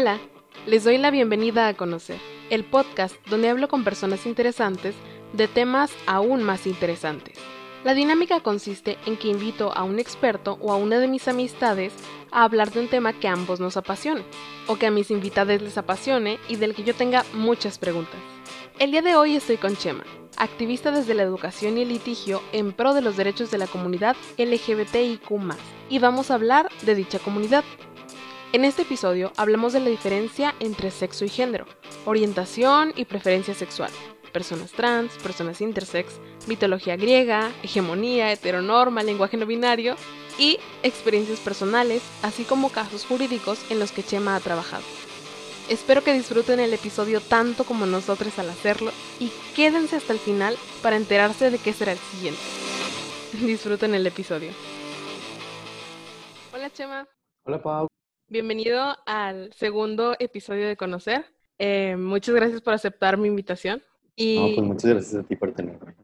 Hola, les doy la bienvenida a Conocer, el podcast donde hablo con personas interesantes de temas aún más interesantes. La dinámica consiste en que invito a un experto o a una de mis amistades a hablar de un tema que a ambos nos apasione, o que a mis invitadas les apasione y del que yo tenga muchas preguntas. El día de hoy estoy con Chema, activista desde la educación y el litigio en pro de los derechos de la comunidad LGBTIQ+, y vamos a hablar de dicha comunidad. En este episodio hablamos de la diferencia entre sexo y género, orientación y preferencia sexual, personas trans, personas intersex, mitología griega, hegemonía, heteronorma, lenguaje no binario y experiencias personales, así como casos jurídicos en los que Chema ha trabajado. Espero que disfruten el episodio tanto como nosotros al hacerlo y quédense hasta el final para enterarse de qué será el siguiente. Disfruten el episodio. Hola Chema. Hola Paul. Bienvenido al segundo episodio de Conocer. Muchas gracias por aceptar mi invitación. Y no, pues muchas gracias a ti por tenerme.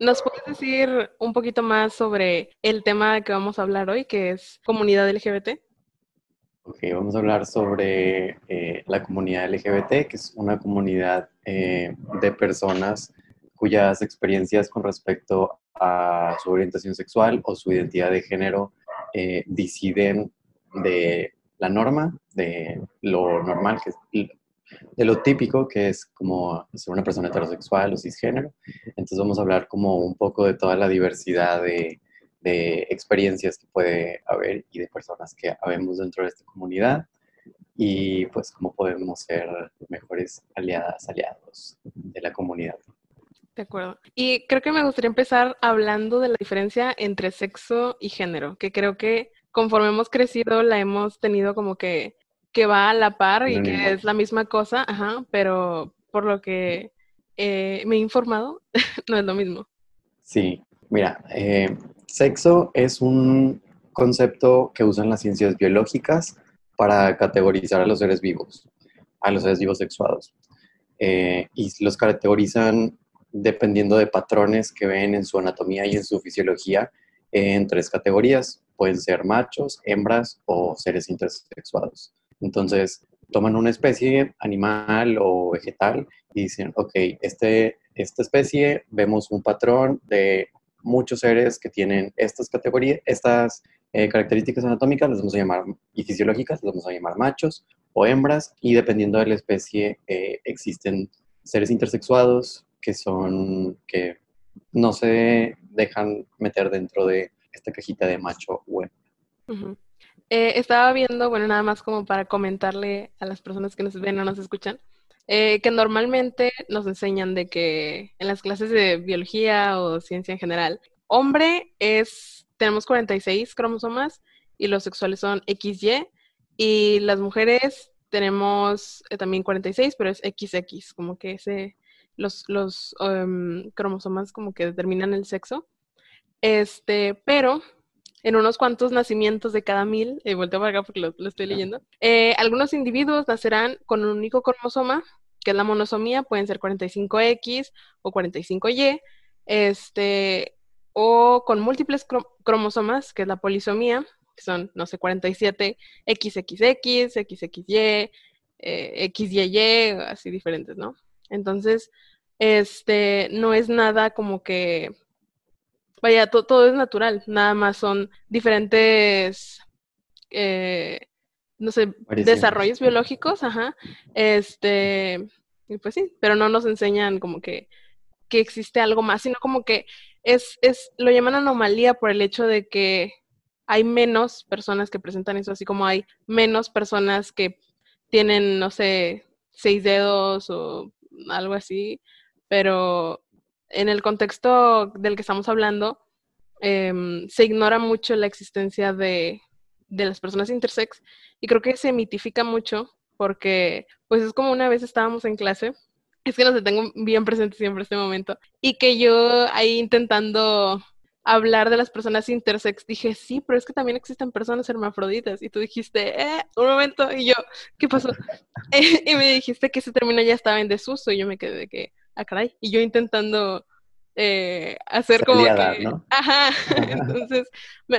¿Nos puedes decir un poquito más sobre el tema que vamos a hablar hoy, que es comunidad LGBT? Ok, vamos a hablar sobre la comunidad LGBT, que es una comunidad de personas cuyas experiencias con respecto a su orientación sexual o su identidad de género disiden de la norma, de lo normal, de lo típico, que es como ser una persona heterosexual o cisgénero. Entonces vamos a hablar como un poco de toda la diversidad de experiencias que puede haber y de personas que habemos dentro de esta comunidad y pues cómo podemos ser mejores aliadas, aliados de la comunidad. De acuerdo. Y creo que me gustaría empezar hablando de la diferencia entre sexo y género, que creo que conforme hemos crecido, la hemos tenido como que va a la par y que es la misma cosa, ajá, pero por lo que me he informado, no es lo mismo. Sí, mira, sexo es un concepto que usan las ciencias biológicas para categorizar a los seres vivos sexuados. Y los categorizan dependiendo de patrones que ven en su anatomía y en su fisiología en tres categorías. Pueden ser machos, hembras o seres intersexuados. Entonces, toman una especie animal o vegetal y dicen, ok, esta especie vemos un patrón de muchos seres que tienen estas características anatómicas, las vamos a llamar, y fisiológicas, las vamos a llamar machos o hembras, y dependiendo de la especie existen seres intersexuados que no se dejan meter dentro de esta cajita de macho web. Uh-huh. Estaba viendo, bueno, nada más como para comentarle a las personas que nos ven o nos escuchan, que normalmente nos enseñan de que en las clases de biología o ciencia en general, hombre tenemos 46 cromosomas y los sexuales son XY, y las mujeres tenemos también 46, pero es XX, como que los cromosomas como que determinan el sexo. Pero en unos cuantos nacimientos de cada 1000, volteo para acá porque lo estoy leyendo, algunos individuos nacerán con un único cromosoma, que es la monosomía, pueden ser 45X o 45Y, o con múltiples cromosomas, que es la polisomía, que son, no sé, 47, XXX, XXY, XYY, así diferentes, ¿no? Entonces, no es nada como que... Vaya, todo es natural, nada más son diferentes, no sé, variaciones, desarrollos biológicos, ajá, y pues sí, pero no nos enseñan como que existe algo más, sino como que lo llaman anomalía por el hecho de que hay menos personas que presentan eso, así como hay menos personas que tienen, no sé, 6 dedos o algo así, pero... En el contexto del que estamos hablando, se ignora mucho la existencia de las personas intersex y creo que se mitifica mucho porque, pues es como una vez estábamos en clase, es que no se tengo bien presente siempre este momento, y que yo ahí intentando hablar de las personas intersex dije, sí, pero es que también existen personas hermafroditas, y tú dijiste, un momento, y yo, ¿qué pasó? Y me dijiste que ese término ya estaba en desuso y yo me quedé de que... ¡Ah, caray! Y yo intentando hacer como liada, que... ¿no? Ajá, entonces,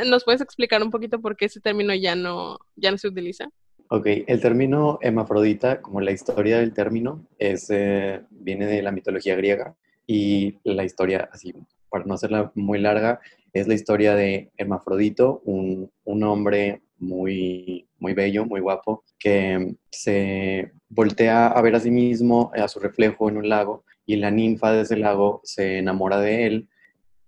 ¿nos puedes explicar un poquito por qué ese término ya no se utiliza? Ok, el término hermafrodita, como la historia del término, viene de la mitología griega y la historia, así, para no hacerla muy larga, es la historia de Hermafrodito, un hombre muy, muy bello, muy guapo, que se voltea a ver a sí mismo, a su reflejo en un lago, y la ninfa de ese lago se enamora de él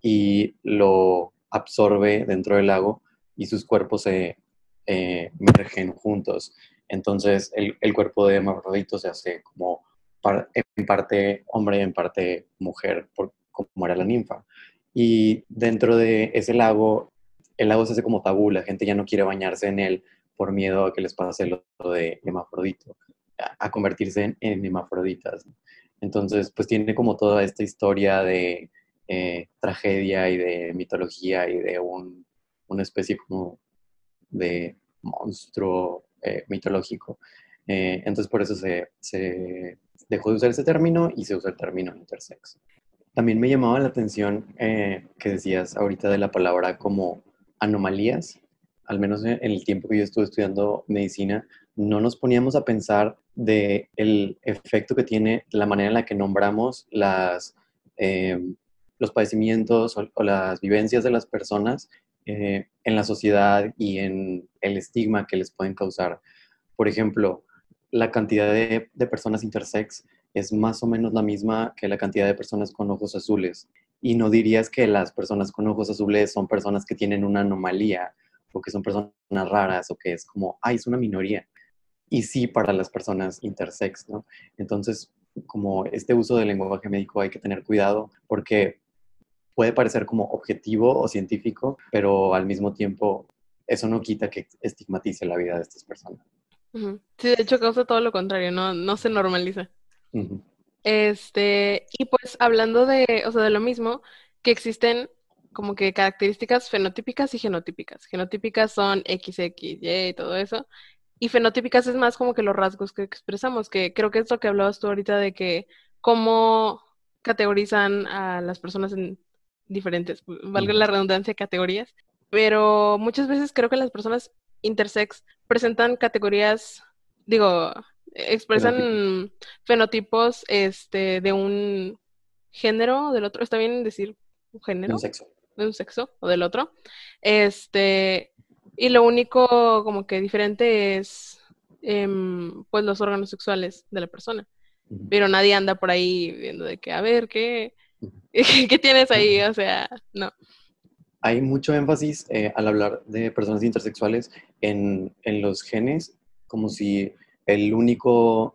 y lo absorbe dentro del lago y sus cuerpos se mergen juntos. Entonces el cuerpo de Hermafrodito se hace como en parte hombre y en parte mujer, como era la ninfa. Y dentro de ese lago, el lago se hace como tabú, la gente ya no quiere bañarse en él por miedo a que les pase lo de Hermafrodito, a convertirse en hermafroditas. Entonces, pues tiene como toda esta historia de tragedia y de mitología y de una especie como de monstruo mitológico. Entonces, por eso se dejó de usar ese término y se usa el término intersex. También me llamaba la atención que decías ahorita de la palabra como anomalías. Al menos en el tiempo que yo estuve estudiando medicina, no nos poníamos a pensar de el efecto que tiene la manera en la que nombramos los padecimientos o las vivencias de las personas en la sociedad y en el estigma que les pueden causar. Por ejemplo, la cantidad de personas intersex es más o menos la misma que la cantidad de personas con ojos azules. Y no dirías que las personas con ojos azules son personas que tienen una anomalía o que son personas raras o que es como, es una minoría. Y sí para las personas intersex, ¿no? Entonces, como este uso del lenguaje médico hay que tener cuidado porque puede parecer como objetivo o científico, pero al mismo tiempo eso no quita que estigmatice la vida de estas personas. Sí, de hecho causa todo lo contrario, no se normaliza. Uh-huh. Y pues hablando de lo mismo, que existen como que características fenotípicas y genotípicas. Genotípicas son XX, Y, todo eso. Y fenotípicas es más como que los rasgos que expresamos, que creo que es lo que hablabas tú ahorita de que cómo categorizan a las personas en diferentes, valga la redundancia, categorías. Pero muchas veces creo que las personas intersex presentan categorías, expresan fenotipos de un género o del otro. ¿Está bien decir un género? De un sexo o del otro. Y lo único como que diferente es pues los órganos sexuales de la persona. Uh-huh. Pero nadie anda por ahí viendo de que, a ver, ¿qué, uh-huh. ¿qué tienes ahí? O sea, no. Hay mucho énfasis al hablar de personas intersexuales en los genes, como si el único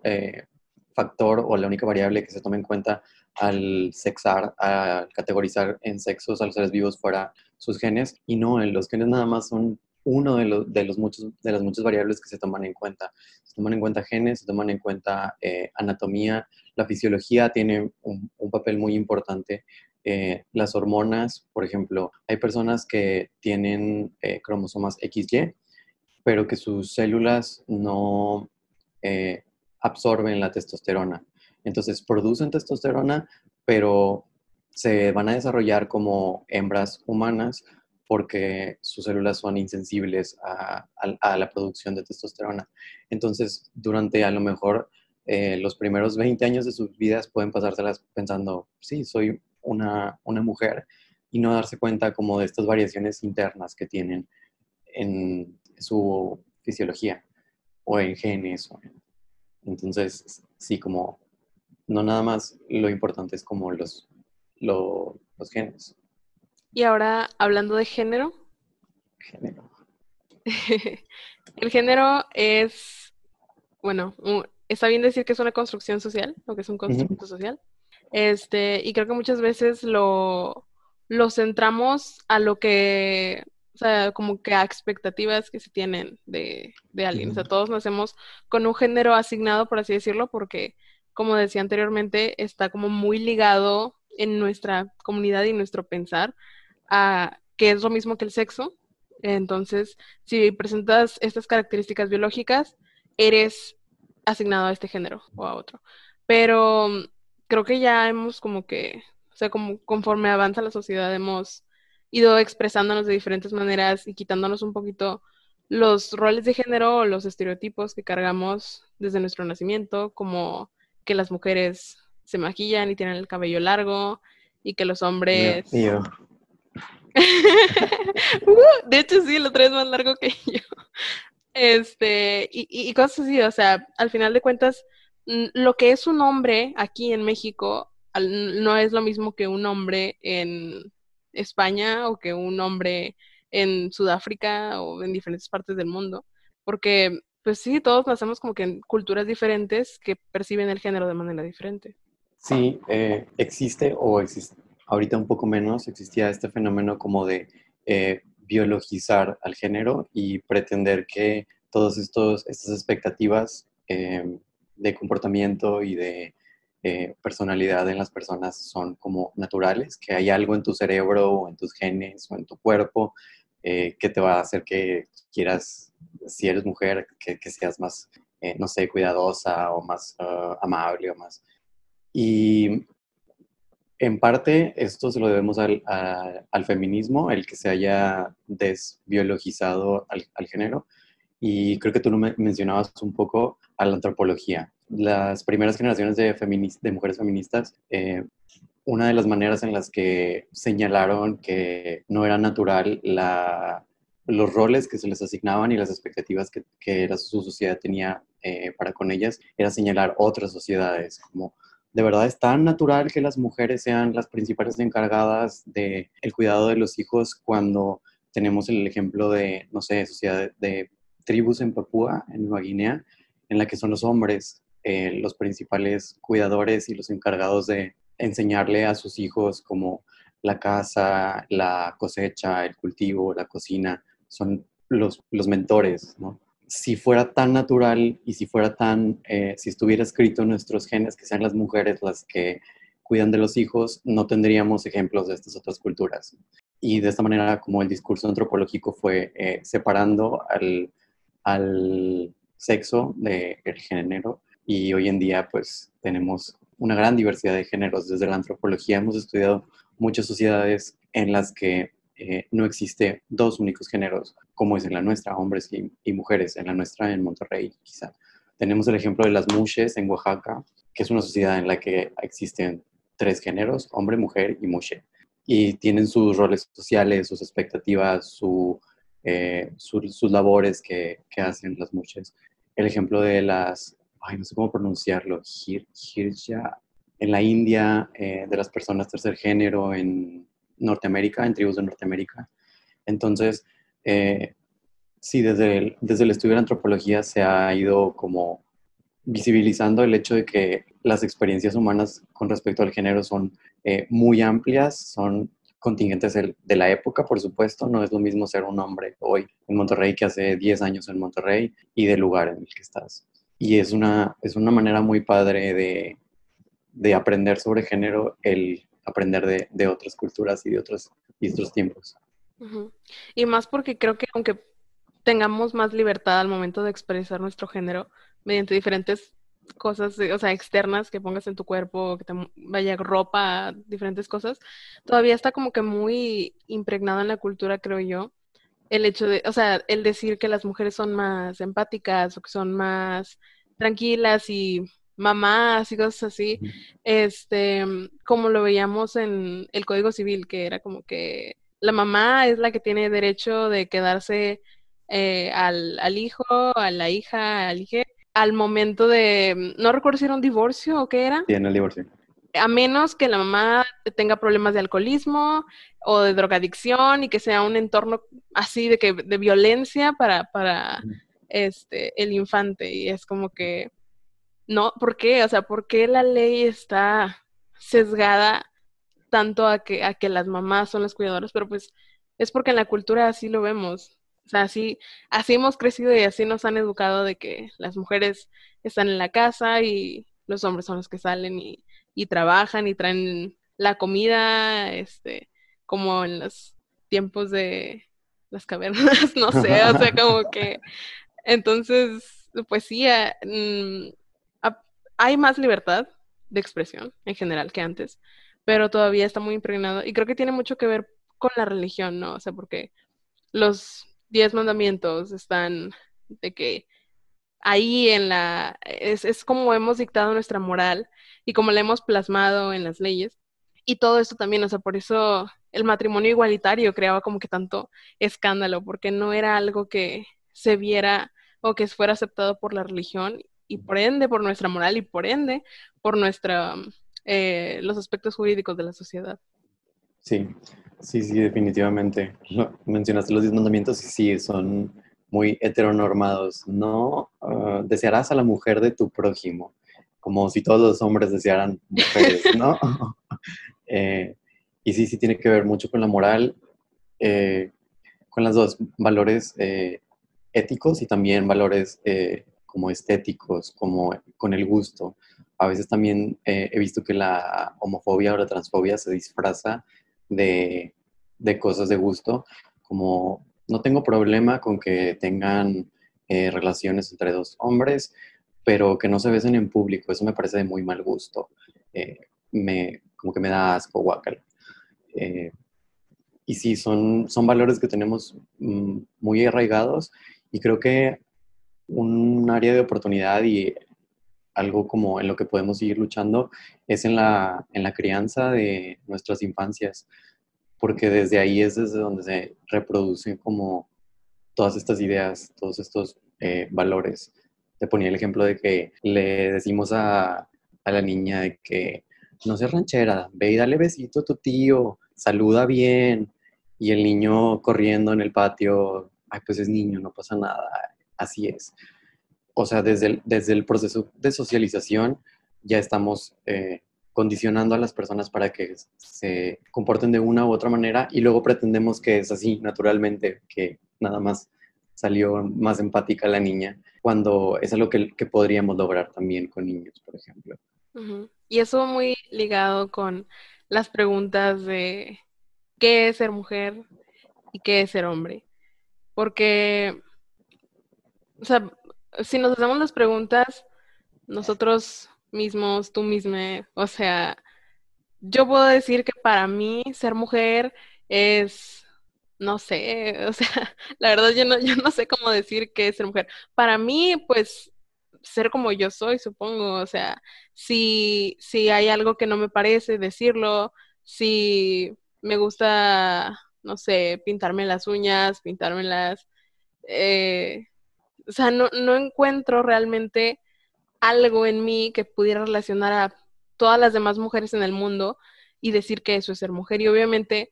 factor o la única variable que se toma en cuenta al sexar, al categorizar en sexos a los seres vivos fuera sus genes. Y no, los genes nada más son uno de las muchas variables que se toman en cuenta. Se toman en cuenta genes, se toman en cuenta anatomía, la fisiología tiene un papel muy importante. Las hormonas, por ejemplo, hay personas que tienen cromosomas XY, pero que sus células no absorben la testosterona. Entonces producen testosterona, pero se van a desarrollar como hembras humanas porque sus células son insensibles a la producción de testosterona. Entonces, durante a lo mejor los primeros 20 años de sus vidas pueden pasárselas pensando, sí, soy una mujer, y no darse cuenta como de estas variaciones internas que tienen en su fisiología o en genes. Entonces, sí, como no nada más lo importante es como los genes. Y ahora, hablando de género. Género. El género es, bueno, está bien decir que es una construcción social, o que es un constructo uh-huh. social. Y creo que muchas veces lo centramos a lo que... O sea, como que a expectativas que se tienen de alguien. O sea, todos nacemos con un género asignado, por así decirlo, porque, como decía anteriormente, está como muy ligado en nuestra comunidad y nuestro pensar a que es lo mismo que el sexo. Entonces, si presentas estas características biológicas, eres asignado a este género o a otro. Pero creo que ya hemos como que, o sea, como conforme avanza la sociedad hemos ido expresándonos de diferentes maneras y quitándonos un poquito los roles de género o los estereotipos que cargamos desde nuestro nacimiento, como que las mujeres se maquillan y tienen el cabello largo y que los hombres... Mío. De hecho sí, lo traes más largo que yo. Y cosas así, o sea, al final de cuentas, lo que es un hombre aquí en México no es lo mismo que un hombre en España o que un hombre en Sudáfrica o en diferentes partes del mundo, porque pues sí, todos nacemos como que en culturas diferentes que perciben el género de manera diferente. Sí, existe ahorita un poco menos, existía este fenómeno como de biologizar al género y pretender que todas estas expectativas de comportamiento y de personalidad en las personas son como naturales, que hay algo en tu cerebro o en tus genes o en tu cuerpo que te va a hacer que quieras, si eres mujer, que seas más, no sé, cuidadosa o más amable o más. Y en parte esto se lo debemos al feminismo, el que se haya desbiologizado al género. Y creo que tú lo mencionabas un poco a la antropología. Las primeras generaciones de mujeres feministas, una de las maneras en las que señalaron que no era natural los roles que se les asignaban y las expectativas que su sociedad tenía para con ellas, era señalar otras sociedades. Como, ¿de verdad es tan natural que las mujeres sean las principales encargadas del cuidado de los hijos cuando tenemos el ejemplo de, no sé, sociedad de tribus en Papúa, en Nueva Guinea, en la que son los hombres los principales cuidadores y los encargados de enseñarle a sus hijos como la casa, la cosecha, el cultivo, la cocina, son los mentores, ¿no? Si fuera tan natural y si fuera tan, si estuviera escrito en nuestros genes que sean las mujeres las que cuidan de los hijos, no tendríamos ejemplos de estas otras culturas. Y de esta manera, como el discurso antropológico fue separando al sexo del género, y hoy en día pues tenemos una gran diversidad de géneros. Desde la antropología hemos estudiado muchas sociedades en las que no existe dos únicos géneros, como es en la nuestra, hombres y mujeres. En la nuestra, en Monterrey, quizá. Tenemos el ejemplo de las mushes en Oaxaca, que es una sociedad en la que existen tres géneros, hombre, mujer y mushe. Y tienen sus roles sociales, sus expectativas, sus labores que hacen las mushes. El ejemplo de las, no sé cómo pronunciarlo, Hirja, en la India, de las personas tercer género en Norteamérica, en tribus de Norteamérica. Entonces, sí, desde el estudio de la antropología se ha ido como visibilizando el hecho de que las experiencias humanas con respecto al género son muy amplias, son contingentes de la época, por supuesto. No es lo mismo ser un hombre hoy en Monterrey que hace 10 años en Monterrey y del lugar en el que estás. Y es una manera muy padre de aprender sobre género, el aprender de otras culturas y de otros tiempos. Uh-huh. Y más porque creo que aunque tengamos más libertad al momento de expresar nuestro género mediante diferentes cosas, o sea, externas que pongas en tu cuerpo, que te vaya ropa, diferentes cosas, todavía está como que muy impregnado en la cultura, creo yo, el hecho de, o sea, el decir que las mujeres son más empáticas o que son más tranquilas y mamás y cosas así, como lo veíamos en el Código Civil, que era como que la mamá es la que tiene derecho de quedarse al hijo, a la hija, al hijo, al momento de, no recuerdo si era un divorcio o qué era. Sí, en el divorcio. A menos que la mamá tenga problemas de alcoholismo o de drogadicción y que sea un entorno así de violencia para el infante. Y es como que, no, ¿por qué? O sea, ¿por qué la ley está sesgada tanto a que las mamás son las cuidadoras? Pero pues es porque en la cultura así lo vemos. O sea, así hemos crecido y así nos han educado de que las mujeres están en la casa y los hombres son los que salen y trabajan y traen la comida, como en los tiempos de las cavernas, no sé, o sea, como que... Entonces, pues sí, hay más libertad de expresión en general que antes, pero todavía está muy impregnado y creo que tiene mucho que ver con la religión, ¿no? O sea, porque los 10 mandamientos están de que ahí en la... Es como hemos dictado nuestra moral y como la hemos plasmado en las leyes. Y todo esto también, o sea, por eso el matrimonio igualitario creaba como que tanto escándalo, porque no era algo que se viera o que fuera aceptado por la religión y por ende por nuestra moral y por ende por nuestra los aspectos jurídicos de la sociedad. Sí, definitivamente. Mencionaste los 10 mandamientos y sí, son muy heteronormados. No desearás a la mujer de tu prójimo, como si todos los hombres desearan mujeres, ¿no? Y sí tiene que ver mucho con la moral, con las dos, valores éticos y también valores como estéticos, como con el gusto. A veces también he visto que la homofobia o la transfobia se disfraza de cosas de gusto, como no tengo problema con que tengan relaciones entre dos hombres, pero que no se besen en público. Eso me parece de muy mal gusto. Como que me da asco, guácala. Y sí, son valores que tenemos muy arraigados y creo que un área de oportunidad y algo como en lo que podemos seguir luchando es en la crianza de nuestras infancias, porque desde ahí es desde donde se reproducen como todas estas ideas, todos estos valores. Te ponía el ejemplo de que le decimos a la niña de que no seas ranchera, ve y dale besito a tu tío, saluda bien, y el niño corriendo en el patio, ay, pues es niño, no pasa nada, así es. O sea, desde el proceso de socialización ya estamos condicionando a las personas para que se comporten de una u otra manera y luego pretendemos que es así naturalmente, que nada más salió más empática la niña, cuando es algo que podríamos lograr también con niños, por ejemplo. Uh-huh. Y eso muy ligado con las preguntas de qué es ser mujer y qué es ser hombre. Porque, o sea, si nos hacemos las preguntas nosotros mismos, tú misma, o sea, yo puedo decir que para mí ser mujer es, no sé, o sea, la verdad yo no sé cómo decir qué es ser mujer. Para mí, pues, ser como yo soy, supongo, o sea, si hay algo que no me parece, decirlo, si me gusta, no sé, pintarme las uñas, pintármelas, o sea, no encuentro realmente algo en mí que pudiera relacionar a todas las demás mujeres en el mundo y decir que eso es ser mujer. Y obviamente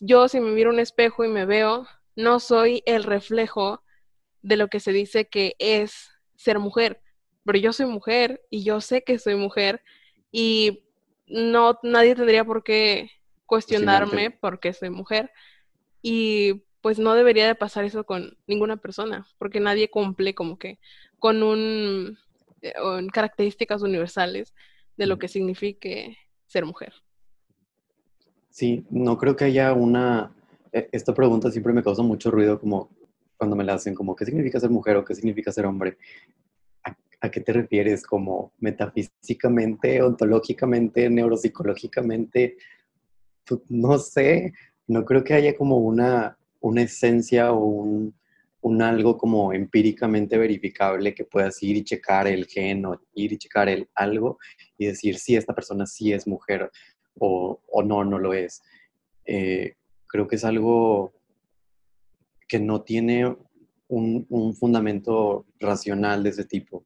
yo, si me miro un espejo y me veo, no soy el reflejo de lo que se dice que es ser mujer, pero yo soy mujer y yo sé que soy mujer y no, nadie tendría por qué cuestionarme porque soy mujer. Y pues no debería de pasar eso con ninguna persona, porque nadie cumple como que con características universales de lo que signifique ser mujer. Sí, no creo que haya una... Esta pregunta siempre me causa mucho ruido, como cuando me la hacen, como ¿qué significa ser mujer o qué significa ser hombre? ¿A qué te refieres? ¿Como metafísicamente, ontológicamente, neuropsicológicamente? No sé, no creo que haya como una esencia o un algo como empíricamente verificable que puedas ir y checar el gen o ir y checar el algo y decir, sí, esta persona sí es mujer o no lo es. Creo que es algo que no tiene un fundamento racional de ese tipo.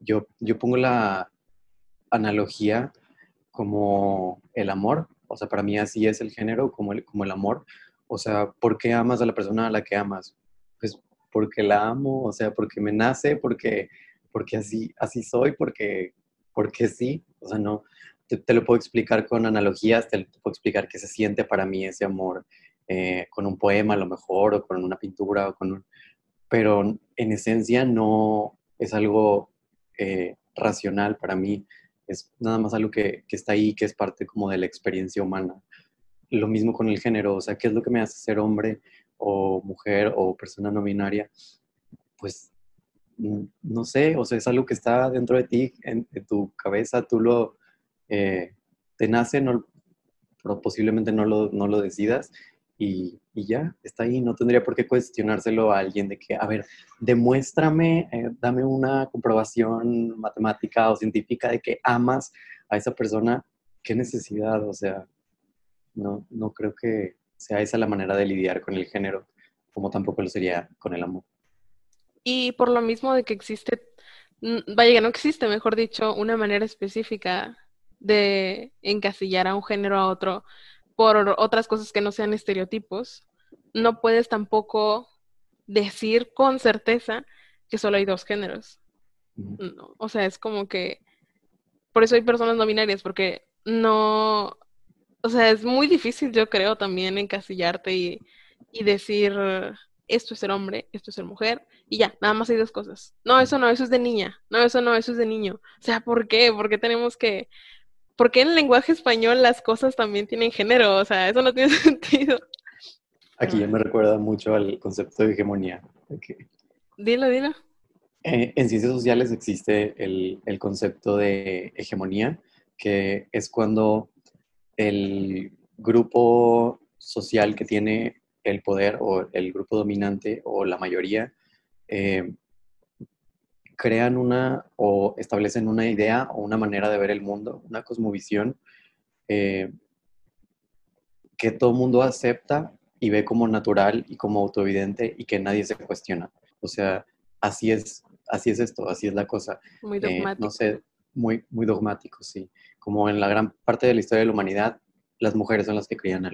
Yo pongo la analogía como el amor. O sea, para mí así es el género, como el amor. O sea, ¿por qué amas a la persona a la que amas? Pues porque la amo, o sea, porque me nace, porque así soy, porque sí. O sea, no, te lo puedo explicar con analogías, te puedo explicar qué se siente para mí ese amor, con un poema a lo mejor, o con una pintura, pero en esencia no es algo racional para mí. Es nada más algo que está ahí, que es parte como de la experiencia humana. Lo mismo con el género, o sea, ¿qué es lo que me hace ser hombre o mujer o persona no binaria? Pues, no sé, o sea, es algo que está dentro de ti, de tu cabeza, tú lo... te nace, no, pero posiblemente no lo decidas, y ya, está ahí. No tendría por qué cuestionárselo a alguien de que, a ver, demuéstrame, dame una comprobación matemática o científica de que amas a esa persona. ¿Qué necesidad? O sea, no creo que sea esa la manera de lidiar con el género, como tampoco lo sería con el amor. Y por lo mismo de que existe, vaya, no existe, mejor dicho, una manera específica de encasillar a un género a otro por otras cosas que no sean estereotipos, no puedes tampoco decir con certeza que solo hay dos géneros. No, o sea, es como que... Por eso hay personas no binarias, porque no... O sea, es muy difícil, yo creo, también encasillarte y decir, esto es ser hombre, esto es ser mujer, y ya, nada más hay dos cosas. No, eso no, eso es de niña. No, eso no, eso es de niño. O sea, ¿por qué? ¿Por qué tenemos que...? ¿Por qué en el lenguaje español las cosas también tienen género? O sea, eso no tiene sentido. Aquí ya me recuerda mucho al concepto de hegemonía. Okay. Dilo. En ciencias sociales existe el concepto de hegemonía, que es cuando el grupo social que tiene el poder o el grupo dominante o la mayoría crean una o establecen una idea o una manera de ver el mundo, una cosmovisión que todo el mundo acepta y ve como natural y como autoevidente y que nadie se cuestiona. O sea, así es esto, así es la cosa. Muy dogmático. No sé, muy dogmático, sí. Como en la gran parte de la historia de la humanidad, las mujeres son las que crían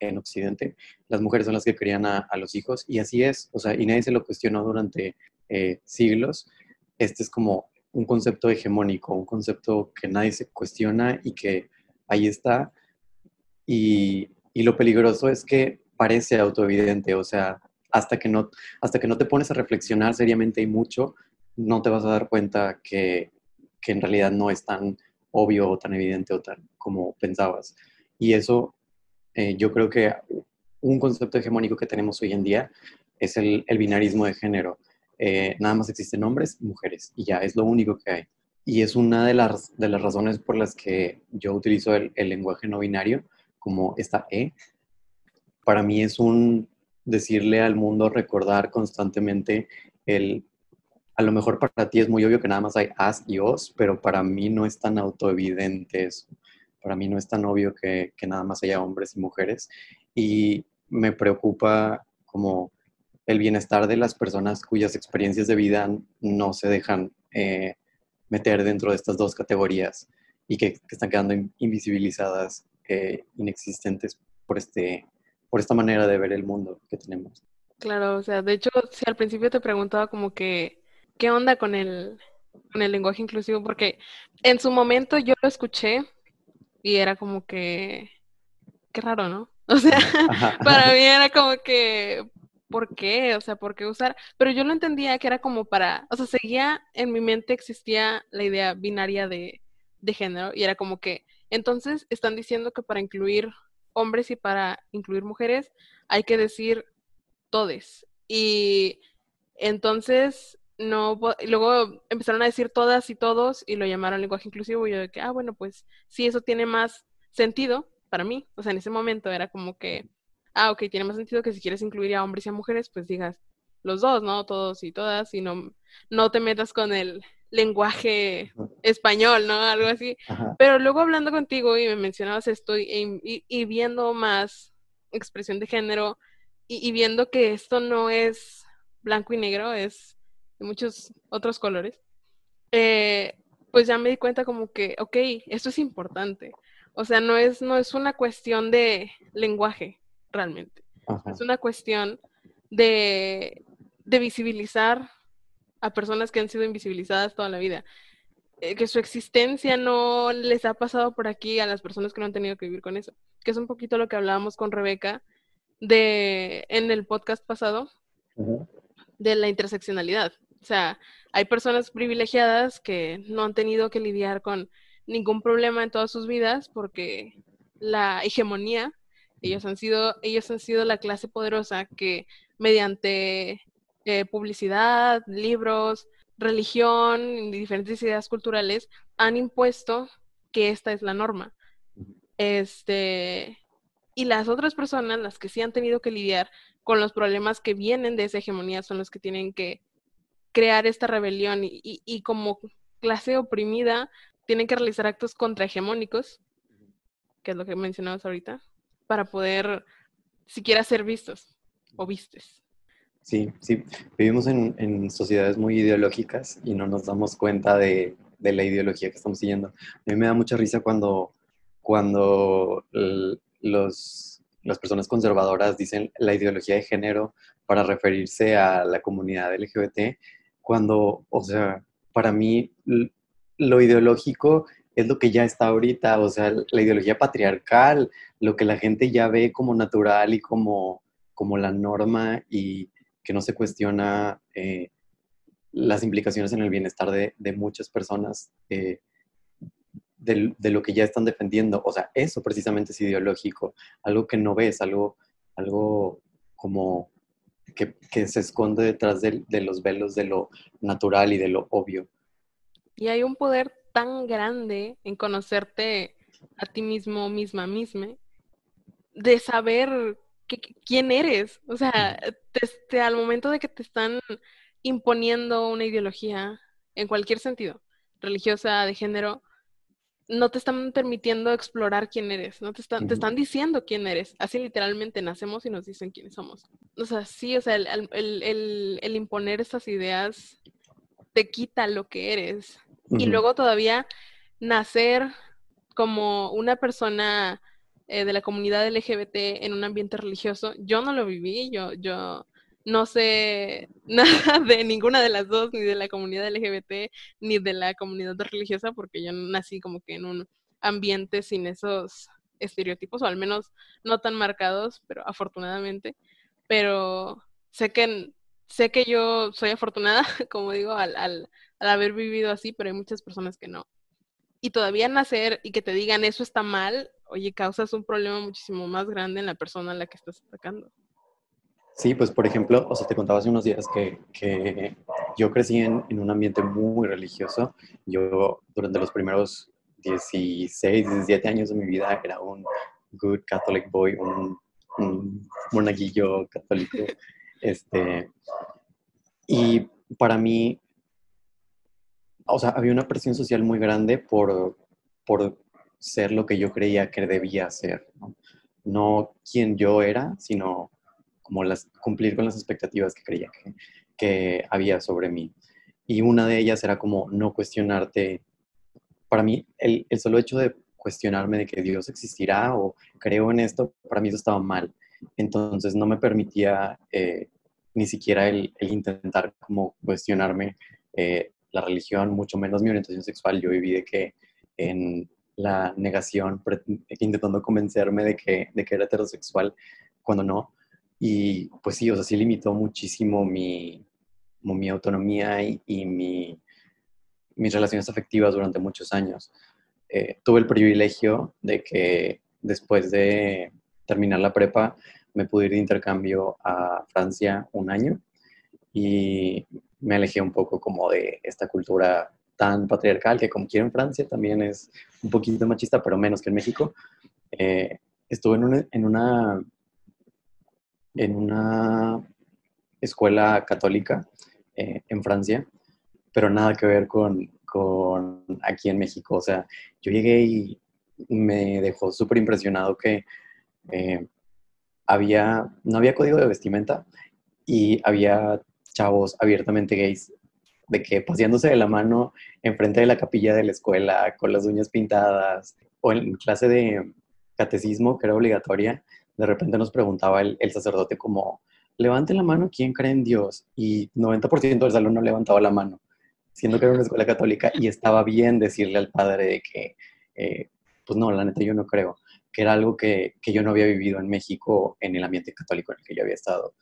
en Occidente, las mujeres son las que crían a los hijos, y así es, o sea, y nadie se lo cuestionó durante siglos. Este es como un concepto hegemónico, un concepto que nadie se cuestiona y que ahí está, y lo peligroso es que parece autoevidente, o sea, hasta que no te pones a reflexionar seriamente y mucho, no te vas a dar cuenta que en realidad no es tan obvio o tan evidente o tan como pensabas. Y eso, yo creo que un concepto hegemónico que tenemos hoy en día es el binarismo de género. Nada más existen hombres y mujeres, y ya es lo único que hay. Y es una de las razones por las que yo utilizo el lenguaje no binario, como esta E. Para mí es un decirle al mundo, recordar constantemente a lo mejor para ti es muy obvio que nada más hay as y os, pero para mí no es tan autoevidente eso. Para mí no es tan obvio que nada más haya hombres y mujeres. Y me preocupa como el bienestar de las personas cuyas experiencias de vida no se dejan meter dentro de estas dos categorías y que están quedando invisibilizadas, inexistentes por esta manera de ver el mundo que tenemos. Claro, o sea, de hecho, si al principio te preguntaba como que ¿qué onda con el lenguaje inclusivo? Porque en su momento yo lo escuché y era como que... Qué raro, ¿no? O sea, para mí era como que... ¿Por qué? O sea, ¿por qué usar? Pero yo lo entendía que era como para... O sea, seguía en mi mente, existía la idea binaria de género y era como que... Entonces están diciendo que para incluir hombres y para incluir mujeres hay que decir todes. Y entonces... No, luego empezaron a decir todas y todos y lo llamaron lenguaje inclusivo y yo de que, bueno, pues sí, eso tiene más sentido para mí. O sea, en ese momento era como que, ok, tiene más sentido que si quieres incluir a hombres y a mujeres, pues digas los dos, ¿no? Todos y todas, y no te metas con el lenguaje español, ¿no? Algo así. Ajá. Pero luego hablando contigo y me mencionabas esto y viendo más expresión de género y viendo que esto no es blanco y negro, es... de muchos otros colores, pues ya me di cuenta como que, ok, esto es importante. O sea, no es una cuestión de lenguaje, realmente. Ajá. Es una cuestión de visibilizar a personas que han sido invisibilizadas toda la vida. Que su existencia no les ha pasado por aquí a las personas que no han tenido que vivir con eso. Que es un poquito lo que hablábamos con Rebeca en el podcast pasado, ajá, de la interseccionalidad. O sea, hay personas privilegiadas que no han tenido que lidiar con ningún problema en todas sus vidas porque la hegemonía, ellos han sido la clase poderosa que mediante publicidad, libros, religión y diferentes ideas culturales han impuesto que esta es la norma. y las otras personas, las que sí han tenido que lidiar con los problemas que vienen de esa hegemonía, son los que tienen que crear esta rebelión y como clase oprimida tienen que realizar actos contrahegemónicos, que es lo que mencionabas ahorita, para poder siquiera ser vistos o vistes. Sí, sí. Vivimos en sociedades muy ideológicas y no nos damos cuenta de la ideología que estamos siguiendo. A mí me da mucha risa cuando las personas conservadoras dicen la ideología de género para referirse a la comunidad LGBT, cuando, o sea, para mí lo ideológico es lo que ya está ahorita, o sea, la ideología patriarcal, lo que la gente ya ve como natural y como la norma y que no se cuestiona las implicaciones en el bienestar de muchas personas de lo que ya están defendiendo. O sea, eso precisamente es ideológico, algo que no ves, algo como que se esconde detrás de los velos de lo natural y de lo obvio. Y hay un poder tan grande en conocerte a ti mismo, misma, de saber quién eres. O sea, al momento de que te están imponiendo una ideología, en cualquier sentido, religiosa, de género, no te están permitiendo explorar quién eres, no te están, te están diciendo quién eres. Así literalmente nacemos y nos dicen quiénes somos. O sea, sí, o sea, el imponer estas ideas te quita lo que eres. Y luego todavía nacer como una persona de la comunidad LGBT en un ambiente religioso, yo no lo viví, yo no sé nada de ninguna de las dos, ni de la comunidad LGBT, ni de la comunidad religiosa, porque yo nací como que en un ambiente sin esos estereotipos, o al menos no tan marcados, pero afortunadamente. Pero sé que yo soy afortunada, como digo, al haber vivido así, pero hay muchas personas que no. Y todavía nacer y que te digan eso está mal, oye, causas un problema muchísimo más grande en la persona a la que estás atacando. Sí, pues por ejemplo, o sea, te contaba hace unos días que yo crecí en un ambiente muy religioso. Yo durante los primeros 16, 17 años de mi vida era un good Catholic boy, un monaguillo católico. Y para mí, o sea, había una presión social muy grande por ser lo que yo creía que debía ser, ¿no? No quien yo era, sino como cumplir con las expectativas que creía que había sobre mí. Y una de ellas era como no cuestionarte. Para mí, el solo hecho de cuestionarme de que Dios existirá o creo en esto, para mí eso estaba mal. Entonces no me permitía ni siquiera el intentar como cuestionarme la religión, mucho menos mi orientación sexual. Yo viví de que en la negación, intentando convencerme de que era heterosexual cuando no. Y pues sí, o sea, sí limitó muchísimo mi autonomía y mis relaciones afectivas durante muchos años. Tuve el privilegio de que después de terminar la prepa me pude ir de intercambio a Francia un año y me alejé un poco como de esta cultura tan patriarcal, que como quiero en Francia también es un poquito machista, pero menos que en México. Estuve en una escuela católica en Francia, pero nada que ver con aquí en México. O sea, yo llegué y me dejó súper impresionado que no había código de vestimenta y había chavos abiertamente gays de que paseándose de la mano enfrente de la capilla de la escuela con las uñas pintadas, o en clase de catecismo que era obligatoria, de repente nos preguntaba el sacerdote como, levante la mano ¿quién cree en Dios? Y 90% del salón no levantaba la mano, siendo que era una escuela católica y estaba bien decirle al padre de que pues no, la neta yo no creo, que era algo que yo no había vivido en México en el ambiente católico en el que yo había estado.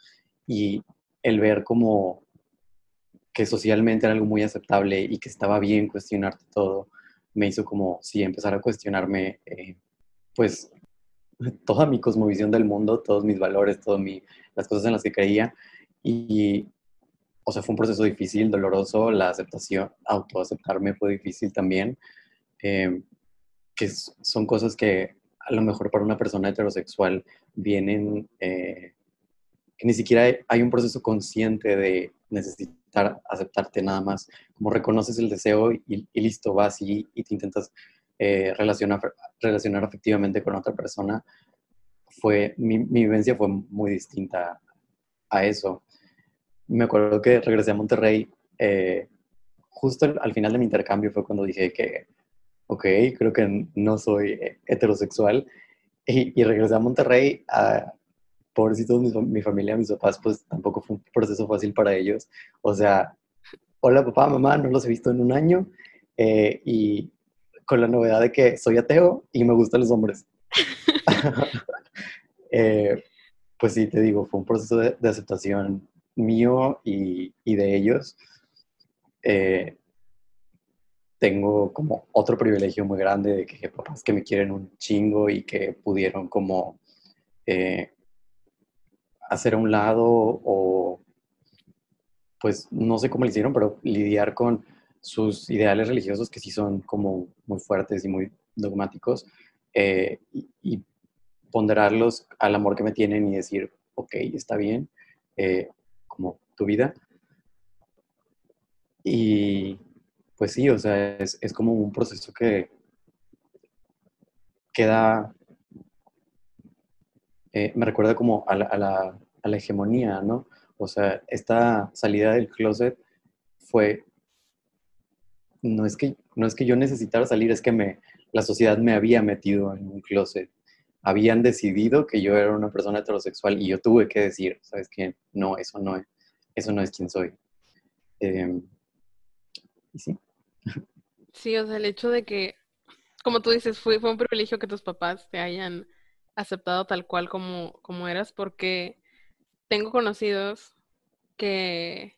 Y el ver como que socialmente era algo muy aceptable y que estaba bien cuestionarte todo, me hizo como sí, empezar a cuestionarme pues toda mi cosmovisión del mundo, todos mis valores, todas las cosas en las que creía. Y, o sea, fue un proceso difícil, doloroso. La aceptación, autoaceptarme fue difícil también, que son cosas que a lo mejor para una persona heterosexual vienen, que ni siquiera hay un proceso consciente de necesitar aceptarte, nada más como reconoces el deseo y listo, vas y te intentas relacionar afectivamente con otra persona. Mi vivencia fue muy distinta a eso. Me acuerdo que regresé a Monterrey, justo al final de mi intercambio fue cuando dije que, ok, creo que no soy heterosexual. Y regresé a Monterrey, pobrecitos, mi familia, mis papás, pues tampoco fue un proceso fácil para ellos. O sea, hola papá, mamá, no los he visto en un año. Y con la novedad de que soy ateo y me gustan los hombres. Pues sí, te digo, fue un proceso de aceptación mío y de ellos. Tengo como otro privilegio muy grande de que papás que me quieren un chingo y que pudieron como hacer a un lado o pues no sé cómo lo hicieron, pero lidiar con sus ideales religiosos que sí son como muy fuertes y muy dogmáticos, y ponderarlos al amor que me tienen y decir, ok, está bien, como tu vida. Y pues sí, o sea, es como un proceso que queda, me recuerda como a la hegemonía, ¿no? O sea, esta salida del closet fue, no es que yo necesitara salir, es que la sociedad me había metido en un closet. Habían decidido que yo era una persona heterosexual y yo tuve que decir, ¿sabes qué? No, eso no es quien soy. Y sí. Sí, o sea, el hecho de que, como tú dices, fue un privilegio que tus papás te hayan aceptado tal cual como eras, porque tengo conocidos que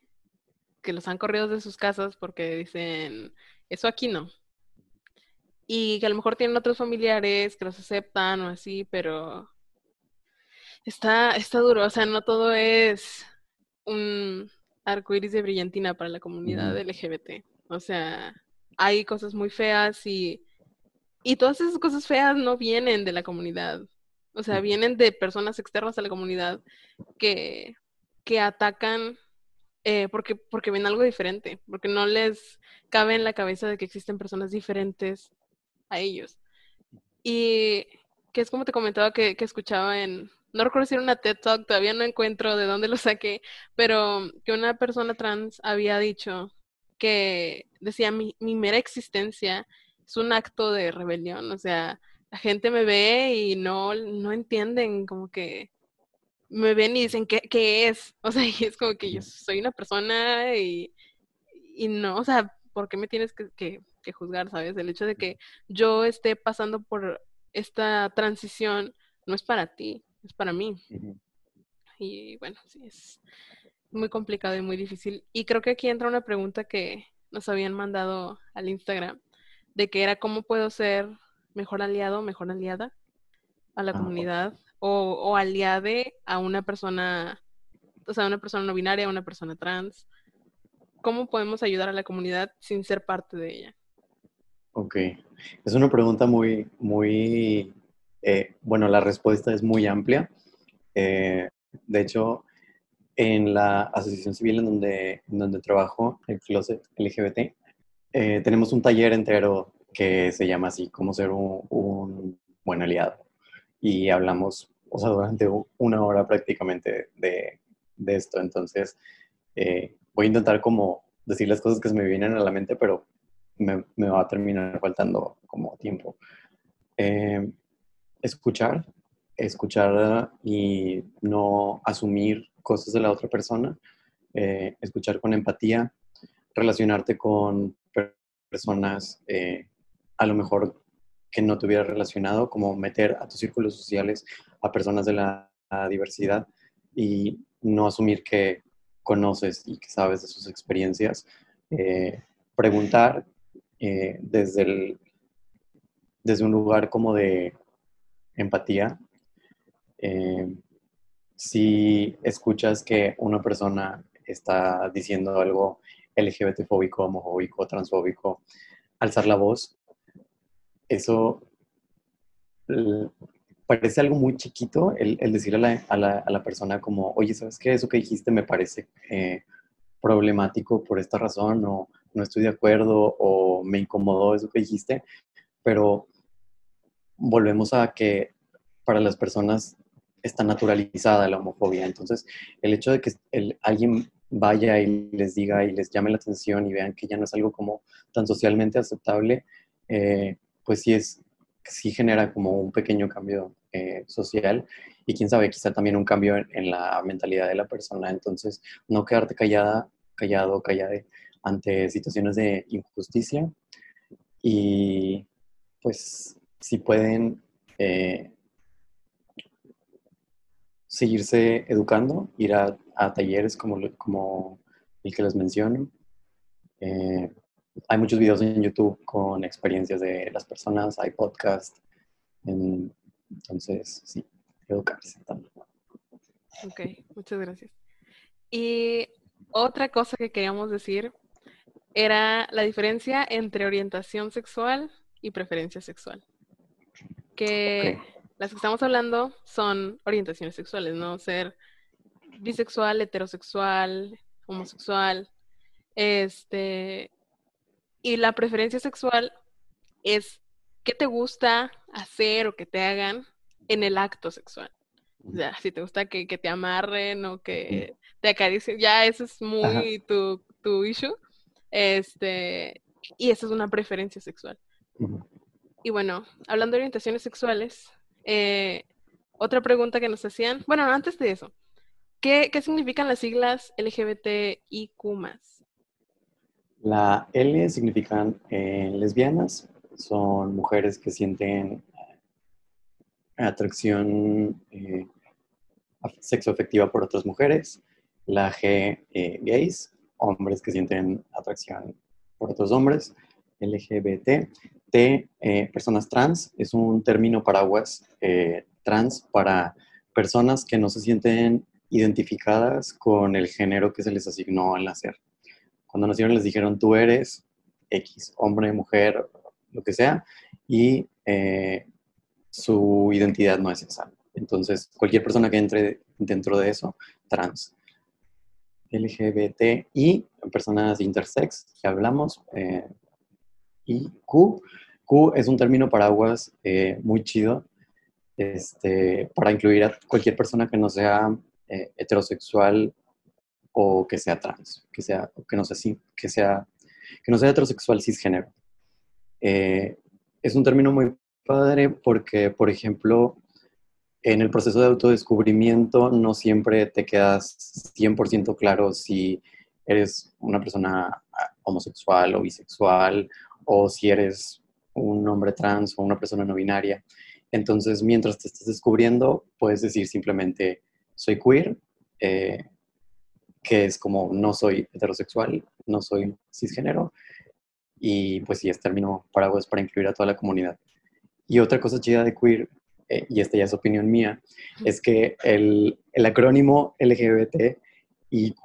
los han corrido de sus casas porque dicen, eso aquí no. Y que a lo mejor tienen otros familiares que los aceptan o así, pero está duro. O sea, no todo es un arcoíris de brillantina para la comunidad LGBT. O sea, hay cosas muy feas y todas esas cosas feas no vienen de la comunidad. O sea, vienen de personas externas a la comunidad que atacan porque ven algo diferente, porque no les cabe en la cabeza de que existen personas diferentes a ellos. Y que es como te comentaba que escuchaba en, no recuerdo si era una TED Talk, todavía no encuentro de dónde lo saqué, pero que una persona trans había dicho que decía, mi mera existencia es un acto de rebelión. O sea, la gente me ve y no entienden, como que me ven y dicen, ¿qué es? O sea, y es como que yo soy una persona y no, o sea, ¿por qué me tienes que juzgar, sabes? El hecho de que yo esté pasando por esta transición no es para ti, es para mí. Uh-huh. Y bueno, sí, es muy complicado y muy difícil. Y creo que aquí entra una pregunta que nos habían mandado al Instagram, de que era, ¿cómo puedo ser mejor aliado, mejor aliada a la comunidad? O aliade a una persona, o sea, una persona no binaria, una persona trans. ¿Cómo podemos ayudar a la comunidad sin ser parte de ella? Ok. Es una pregunta muy, muy... bueno, la respuesta es muy amplia. De hecho, en la asociación civil en donde trabajo, el Closet LGBT, tenemos un taller entero que se llama así, cómo ser un buen aliado. Y hablamos... O sea, durante una hora prácticamente de esto. Entonces, voy a intentar como decir las cosas que se me vienen a la mente, pero me va a terminar faltando como tiempo. Escuchar y no asumir cosas de la otra persona. Escuchar con empatía. Relacionarte con personas a lo mejor que no te hubieras relacionado, como meter a tus círculos sociales a personas de la diversidad y no asumir que conoces y que sabes de sus experiencias. Preguntar desde un lugar como de empatía. Si escuchas que una persona está diciendo algo LGBTfóbico, homofóbico, transfóbico, alzar la voz. Eso parece algo muy chiquito el decirle a la persona como, oye, ¿sabes qué? Eso que dijiste me parece problemático por esta razón, o no estoy de acuerdo, o me incomodó eso que dijiste, pero volvemos a que para las personas está naturalizada la homofobia. Entonces, el hecho de que alguien vaya y les diga y les llame la atención y vean que ya no es algo como tan socialmente aceptable, pues sí genera como un pequeño cambio social y quién sabe, quizá también un cambio en la mentalidad de la persona. Entonces, no quedarte callado ante situaciones de injusticia y pues si pueden seguirse educando, ir a talleres como el que les menciono. Hay muchos videos en YouTube con experiencias de las personas, hay podcasts. Entonces, sí, educarse también. Ok, muchas gracias. Y otra cosa que queríamos decir era la diferencia entre orientación sexual y preferencia sexual. Que las que estamos hablando son orientaciones sexuales, ¿no? Ser bisexual, heterosexual, homosexual. Y la preferencia sexual es qué te gusta hacer o que te hagan en el acto sexual. O sea, si te gusta que te amarren o que te acaricien, ya eso es muy tu issue. Y eso es una preferencia sexual. Y bueno, hablando de orientaciones sexuales, otra pregunta que nos hacían, bueno, antes de eso, ¿qué significan las siglas LGBTIQ+? La L significan lesbianas, son mujeres que sienten atracción sexoafectiva por otras mujeres. La G, gays, hombres que sienten atracción por otros hombres. LGBT. T, personas trans, es un término paraguas trans para personas que no se sienten identificadas con el género que se les asignó al nacer. Cuando nacieron les dijeron, tú eres X, hombre, mujer, lo que sea, y su identidad no es esa. Entonces, cualquier persona que entre dentro de eso, trans. LGBTI, personas intersex, ya hablamos. Y Q es un término paraguas muy chido para incluir a cualquier persona que no sea heterosexual, o que sea trans, que no sea heterosexual cisgénero. Es un término muy padre porque, por ejemplo, en el proceso de autodescubrimiento no siempre te quedas 100% claro si eres una persona homosexual o bisexual, o si eres un hombre trans o una persona no binaria. Entonces, mientras te estés descubriendo, puedes decir simplemente, soy queer, que es como no soy heterosexual, no soy cisgénero, y pues sí, es término paraguas para incluir a toda la comunidad. Y otra cosa chida de queer, y esta ya es opinión mía, es que el acrónimo LGBTIQ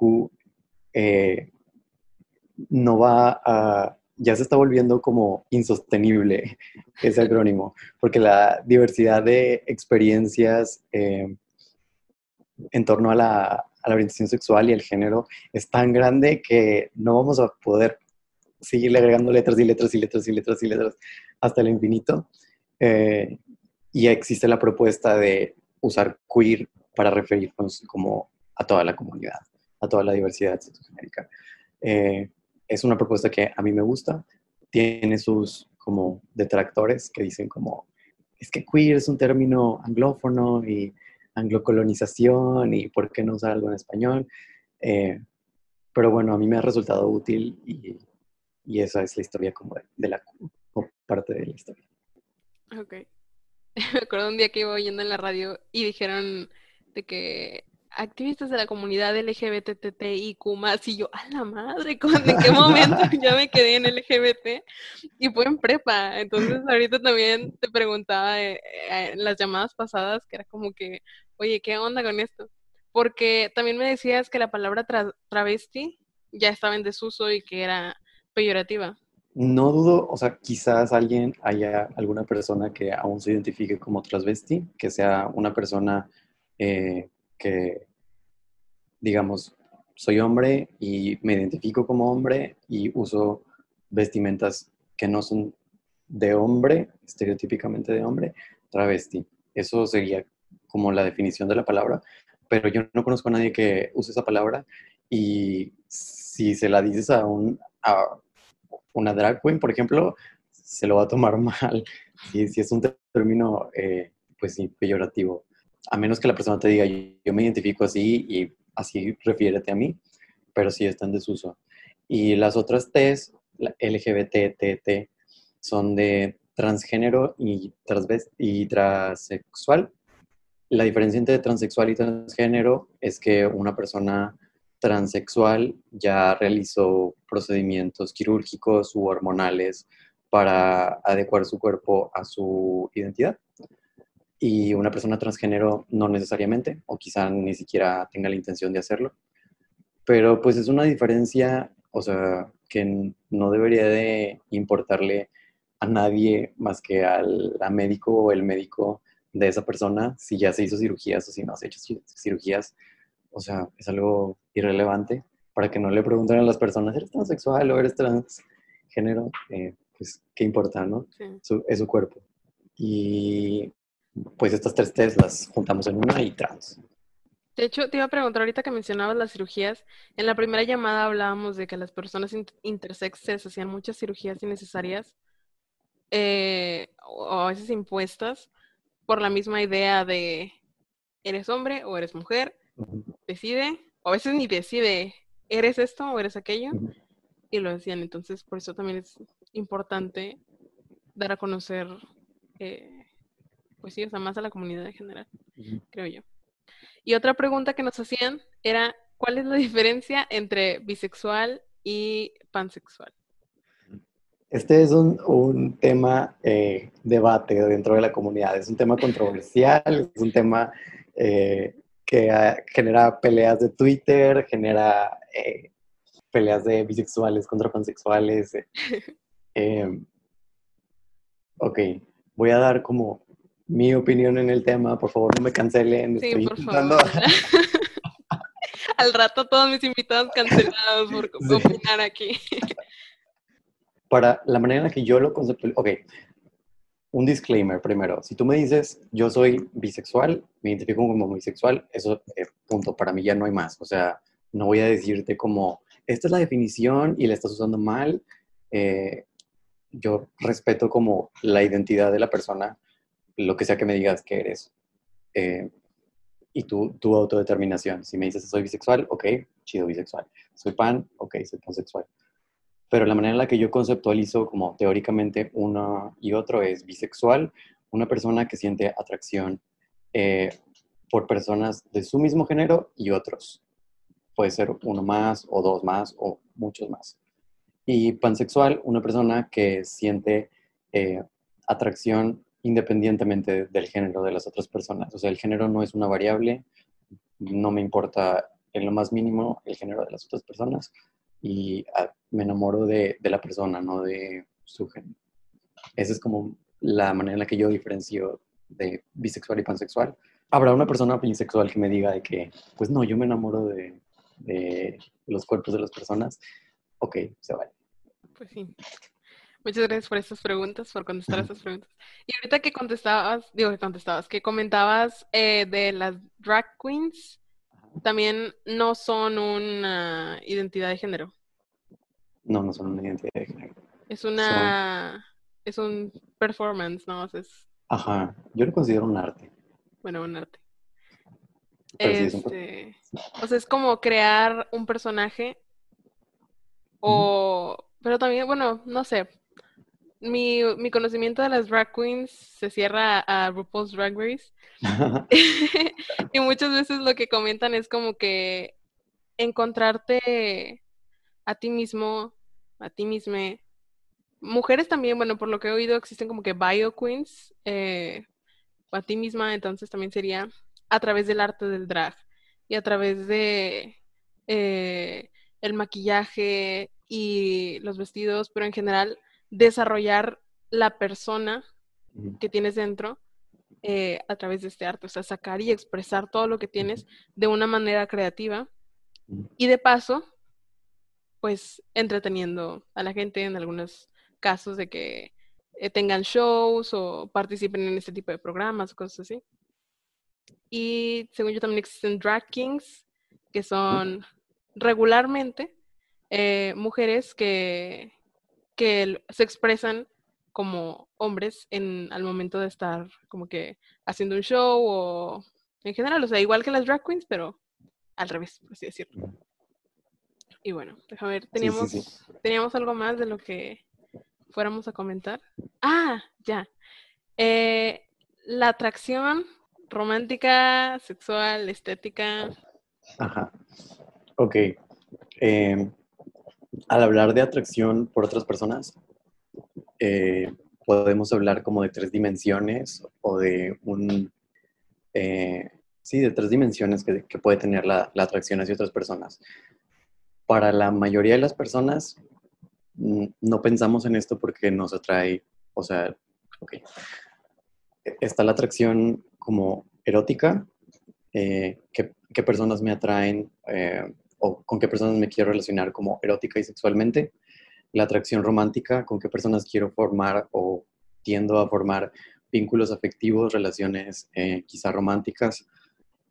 no va a... ya se está volviendo como insostenible ese acrónimo, porque la diversidad de experiencias en torno a la orientación sexual y el género es tan grande que no vamos a poder seguirle agregando letras hasta el infinito. Y existe la propuesta de usar queer para referirnos como a toda la comunidad, a toda la diversidad sexogenérica. Es una propuesta que a mí me gusta. Tiene sus como detractores que dicen como, es que queer es un término anglófono y anglocolonización y por qué no usar algo en español, pero bueno, a mí me ha resultado útil y esa es la historia como o parte de la historia. Ok. Me acuerdo un día que iba oyendo en la radio y dijeron de que activistas de la comunidad LGBTIQ+, y yo, ¡a la madre! ¿En qué momento ya me quedé en LGBT? Y fue en prepa. Entonces, ahorita también te preguntaba en las llamadas pasadas, que era como que, oye, ¿qué onda con esto? Porque también me decías que la palabra travesti ya estaba en desuso y que era peyorativa. No dudo, o sea, quizás alguien haya alguna persona que aún se identifique como transvesti, que sea una persona que, digamos, soy hombre y me identifico como hombre y uso vestimentas que no son de hombre, estereotípicamente de hombre, travesti. Eso sería como la definición de la palabra, pero yo no conozco a nadie que use esa palabra y si se la dices a una drag queen, por ejemplo, se lo va a tomar mal. Si es un término, pues sí, peyorativo. A menos que la persona te diga, yo me identifico así y así refiérete a mí, pero sí está en desuso. Y las otras T's, la LGBT, son de transgénero y transexual. La diferencia entre transexual y transgénero es que una persona transexual ya realizó procedimientos quirúrgicos u hormonales para adecuar su cuerpo a su identidad. Y una persona transgénero no necesariamente, o quizá ni siquiera tenga la intención de hacerlo. Pero pues es una diferencia, o sea, que no debería de importarle a nadie más que al médico o el médico de esa persona, si ya se hizo cirugías o si no se ha hecho cirugías. O sea, es algo irrelevante para que no le pregunten a las personas, ¿eres transexual o eres transgénero? Pues, ¿qué importa, no? Sí. Es su cuerpo. Y pues estas tres T's las juntamos en una y trans. De hecho, te iba a preguntar ahorita que mencionabas las cirugías. En la primera llamada hablábamos de que las personas intersexes hacían muchas cirugías innecesarias o a veces impuestas por la misma idea de ¿eres hombre o eres mujer? Decide, o a veces ni decide, ¿eres esto o eres aquello? Y lo decían, entonces por eso también es importante dar a conocer, pues sí, o sea, más a la comunidad en general, creo yo. Y otra pregunta que nos hacían era, ¿cuál es la diferencia entre bisexual y pansexual? Este es un tema debate dentro de la comunidad, es un tema controversial, es un tema... que genera peleas de Twitter, genera peleas de bisexuales contra pansexuales. Ok, voy a dar como mi opinión en el tema. Por favor, no me cancelen. Sí, estoy por intentando... favor. Al rato todos mis invitados cancelados por opinar aquí. Para la manera en la que yo lo conceptualizo. Ok, un disclaimer primero. Si tú me dices, yo soy bisexual, me identifico como bisexual, eso punto, para mí ya no hay más. O sea, no voy a decirte como, esta es la definición y la estás usando mal. Yo respeto como la identidad de la persona, lo que sea que me digas que eres. Y tu autodeterminación. Si me dices, soy bisexual, ok, chido bisexual. Soy pan, ok, soy pansexual. Pero la manera en la que yo conceptualizo como teóricamente uno y otro es bisexual, una persona que siente atracción por personas de su mismo género y otros. Puede ser uno más o dos más o muchos más. Y pansexual, una persona que siente atracción independientemente del género de las otras personas. O sea, el género no es una variable, no me importa en lo más mínimo el género de las otras personas. Y me enamoro de la persona, no de su género. Esa es como la manera en la que yo diferencio de bisexual y pansexual. Habrá una persona bisexual que me diga de que, pues no, yo me enamoro de los cuerpos de las personas. Ok, se vale. Pues sí. Muchas gracias por estas preguntas, por contestar estas preguntas. Y ahorita que comentabas de las drag queens, también no son una identidad de género. No son una identidad de género. Es un performance, ¿no? Ajá. Yo lo considero un arte. Bueno, un arte. Sí o sea, es como crear un personaje o... Pero también, bueno, no sé. Mi conocimiento de las drag queens se cierra a RuPaul's Drag Race. Y muchas veces lo que comentan es como que encontrarte a ti mismo, a ti misma. Mujeres también, bueno, por lo que he oído, existen como que bio queens, a ti misma, entonces también sería a través del arte del drag y a través de el maquillaje, y los vestidos, pero en general desarrollar la persona que tienes dentro a través de este arte. O sea, sacar y expresar todo lo que tienes de una manera creativa y de paso, pues, entreteniendo a la gente en algunos casos de que tengan shows o participen en este tipo de programas o cosas así. Y según yo también existen drag kings, que son regularmente mujeres que se expresan como hombres al momento de estar como que haciendo un show o en general, o sea, igual que las drag queens, pero al revés, por así decirlo. Y bueno, déjame ver, teníamos algo más de lo que fuéramos a comentar. Ah, ya. La atracción romántica, sexual, estética. Ajá. Ok. Al hablar de atracción por otras personas, podemos hablar como de tres dimensiones o de de tres dimensiones que puede tener la atracción hacia otras personas. Para la mayoría de las personas, no pensamos en esto porque nos atrae, o sea, ok. Está la atracción como erótica, qué personas me atraen o con qué personas me quiero relacionar como erótica y sexualmente. La atracción romántica, con qué personas quiero formar o tiendo a formar vínculos afectivos, relaciones quizá románticas.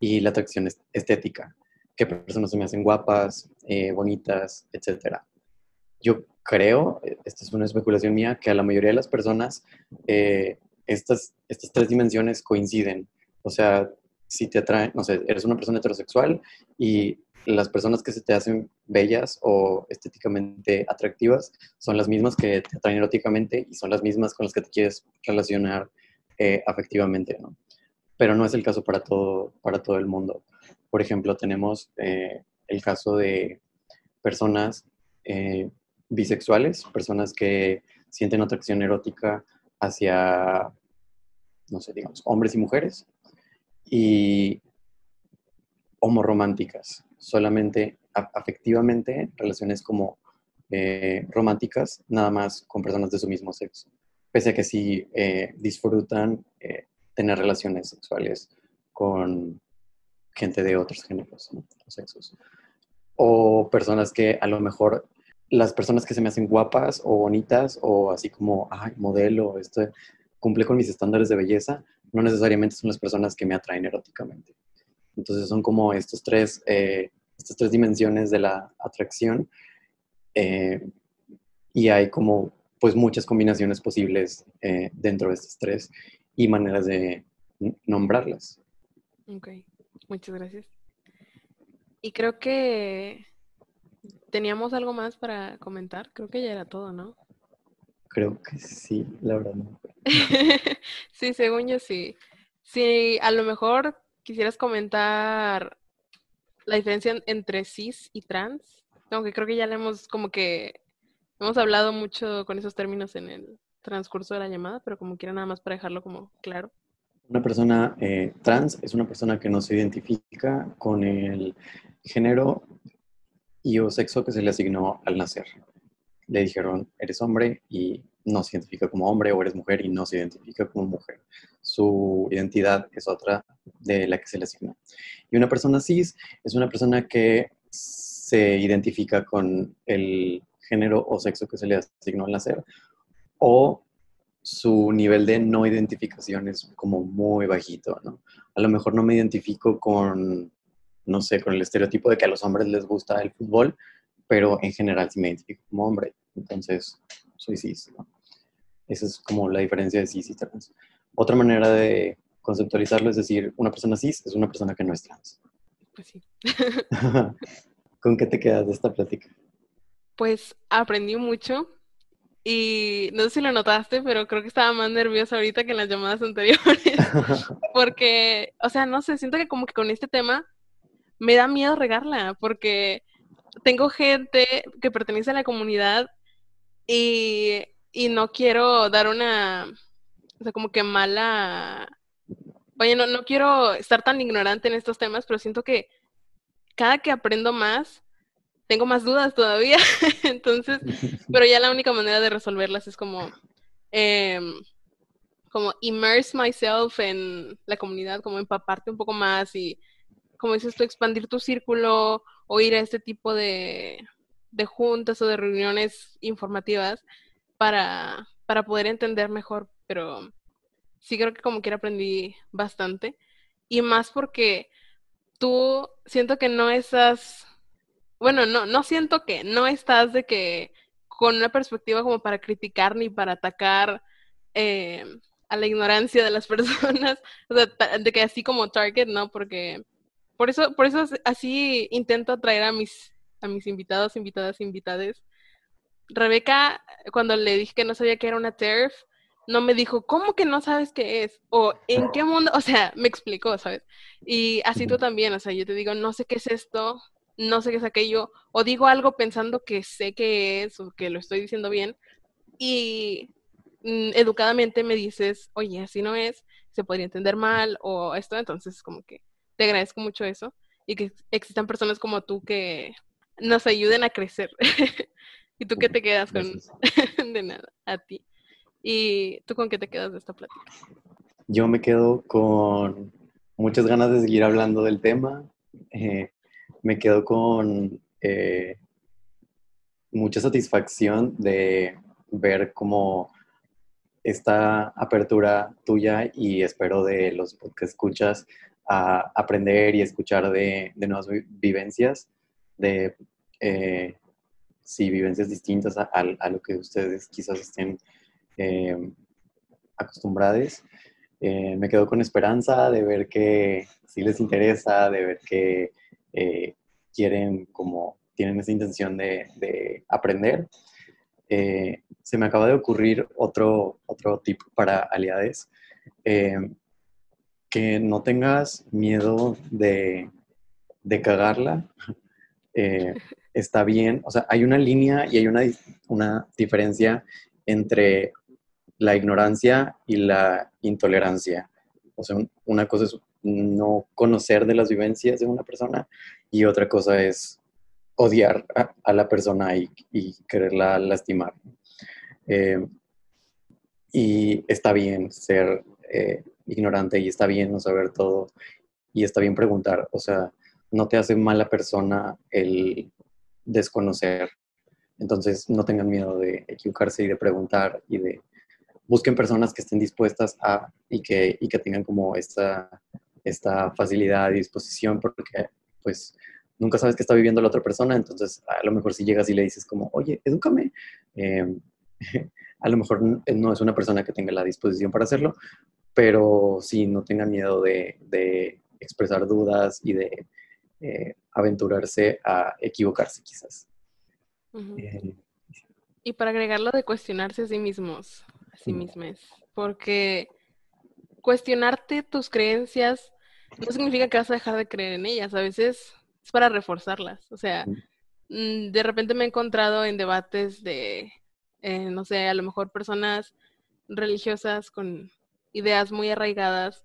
Y la atracción estética, qué personas se me hacen guapas, bonitas, etc. Yo creo, esta es una especulación mía, que a la mayoría de las personas estas tres dimensiones coinciden. O sea, si te atraen, no sé, eres una persona heterosexual y las personas que se te hacen bellas o estéticamente atractivas son las mismas que te atraen eróticamente y son las mismas con las que te quieres relacionar afectivamente, ¿no? Pero no es el caso para todo el mundo. Por ejemplo, tenemos el caso de personas bisexuales, personas que sienten atracción erótica hacia, no sé, digamos, hombres y mujeres, y homorrománticas, solamente afectivamente, relaciones como románticas, nada más con personas de su mismo sexo, pese a que sí disfrutan tener relaciones sexuales con gente de otros géneros, ¿no? O sexos. O personas que a lo mejor, las personas que se me hacen guapas o bonitas o así como, ay, modelo, esto cumple con mis estándares de belleza, no necesariamente son las personas que me atraen eróticamente. Entonces son como estas tres dimensiones de la atracción y hay como pues muchas combinaciones posibles dentro de estas tres y maneras de nombrarlas. Ok, muchas gracias. Y creo que teníamos algo más para comentar. Creo que ya era todo, ¿no? Creo que sí, la verdad. Sí, según yo sí. Sí, a lo mejor quisieras comentar la diferencia entre cis y trans, aunque creo que ya le hemos como que hemos hablado mucho con esos términos en el transcurso de la llamada, pero como quiera nada más para dejarlo como claro. Una persona trans es una persona que no se identifica con el género y o sexo que se le asignó al nacer. Le dijeron, eres hombre y no se identifica como hombre, o eres mujer y no se identifica como mujer. Su identidad es otra de la que se le asignó. Y una persona cis es una persona que se identifica con el género o sexo que se le asignó al nacer, o su nivel de no identificación es como muy bajito, ¿no? A lo mejor no me identifico con, no sé, con el estereotipo de que a los hombres les gusta el fútbol, pero en general sí me identifico como hombre, entonces soy cis, ¿no? Esa es como la diferencia de cis y trans. Otra manera de conceptualizarlo es decir, una persona cis es una persona que no es trans. Pues sí. ¿Con qué te quedas de esta plática? Pues aprendí mucho y no sé si lo notaste, pero creo que estaba más nerviosa ahorita que en las llamadas anteriores. Porque, o sea, no sé, siento que como que con este tema me da miedo regarla, porque tengo gente que pertenece a la comunidad y no quiero dar una, o sea, como que mala, vaya, no quiero estar tan ignorante en estos temas, pero siento que cada que aprendo más, tengo más dudas todavía. Entonces, pero ya la única manera de resolverlas es como, como immerse myself en la comunidad, como empaparte un poco más y, como dices tú, expandir tu círculo o ir a este tipo de juntas o de reuniones informativas para poder entender mejor. Pero sí creo que como quiera aprendí bastante. Y más porque tú siento que no estás... Bueno, no siento que no estás de que con una perspectiva como para criticar ni para atacar a la ignorancia de las personas. O sea, de que así como target, ¿no? Porque por eso así intento atraer a mis invitados, invitadas, invitades. Rebeca, cuando le dije que no sabía que era una TERF, no me dijo, ¿cómo que no sabes qué es? O, ¿en qué mundo? O sea, me explicó, ¿sabes? Y así tú también, o sea, yo te digo, no sé qué es esto, no sé qué es aquello, o digo algo pensando que sé qué es, o que lo estoy diciendo bien, y educadamente me dices, oye, así no es, se podría entender mal, o esto, entonces como que te agradezco mucho eso, y que existan personas como tú que nos ayuden a crecer. ¿Y tú qué te quedas con? De nada, a ti. ¿Y tú con qué te quedas de esta plática? Yo me quedo con muchas ganas de seguir hablando del tema. Me quedo con mucha satisfacción de ver cómo esta apertura tuya y espero de los que escuchas a aprender y escuchar de nuevas vivencias, de vivencias distintas a lo que ustedes quizás estén acostumbradas. Me quedo con esperanza de ver que sí les interesa, de ver que quieren, como tienen esa intención de aprender. Se me acaba de ocurrir otro tip para aliades. Que no tengas miedo de cagarla. Está bien. O sea, hay una línea y hay una diferencia entre la ignorancia y la intolerancia. O sea, una cosa es no conocer de las vivencias de una persona y otra cosa es odiar a la persona y quererla lastimar. Y está bien ser ignorante y está bien no saber todo y está bien preguntar. O sea, no te hace mala persona el desconocer. Entonces, no tengan miedo de equivocarse y de preguntar y de... Busquen personas que estén dispuestas a y que tengan como esta facilidad y disposición, porque pues nunca sabes qué está viviendo la otra persona. Entonces a lo mejor si llegas y le dices como, oye, edúcame, a lo mejor no es una persona que tenga la disposición para hacerlo, pero sí, no tengan miedo de expresar dudas y de aventurarse a equivocarse quizás. Uh-huh. Y para agregar lo de cuestionarse a sí mismos. Sí mismas, porque cuestionarte tus creencias no significa que vas a dejar de creer en ellas, a veces es para reforzarlas. O sea, de repente me he encontrado en debates de, no sé, a lo mejor personas religiosas con ideas muy arraigadas,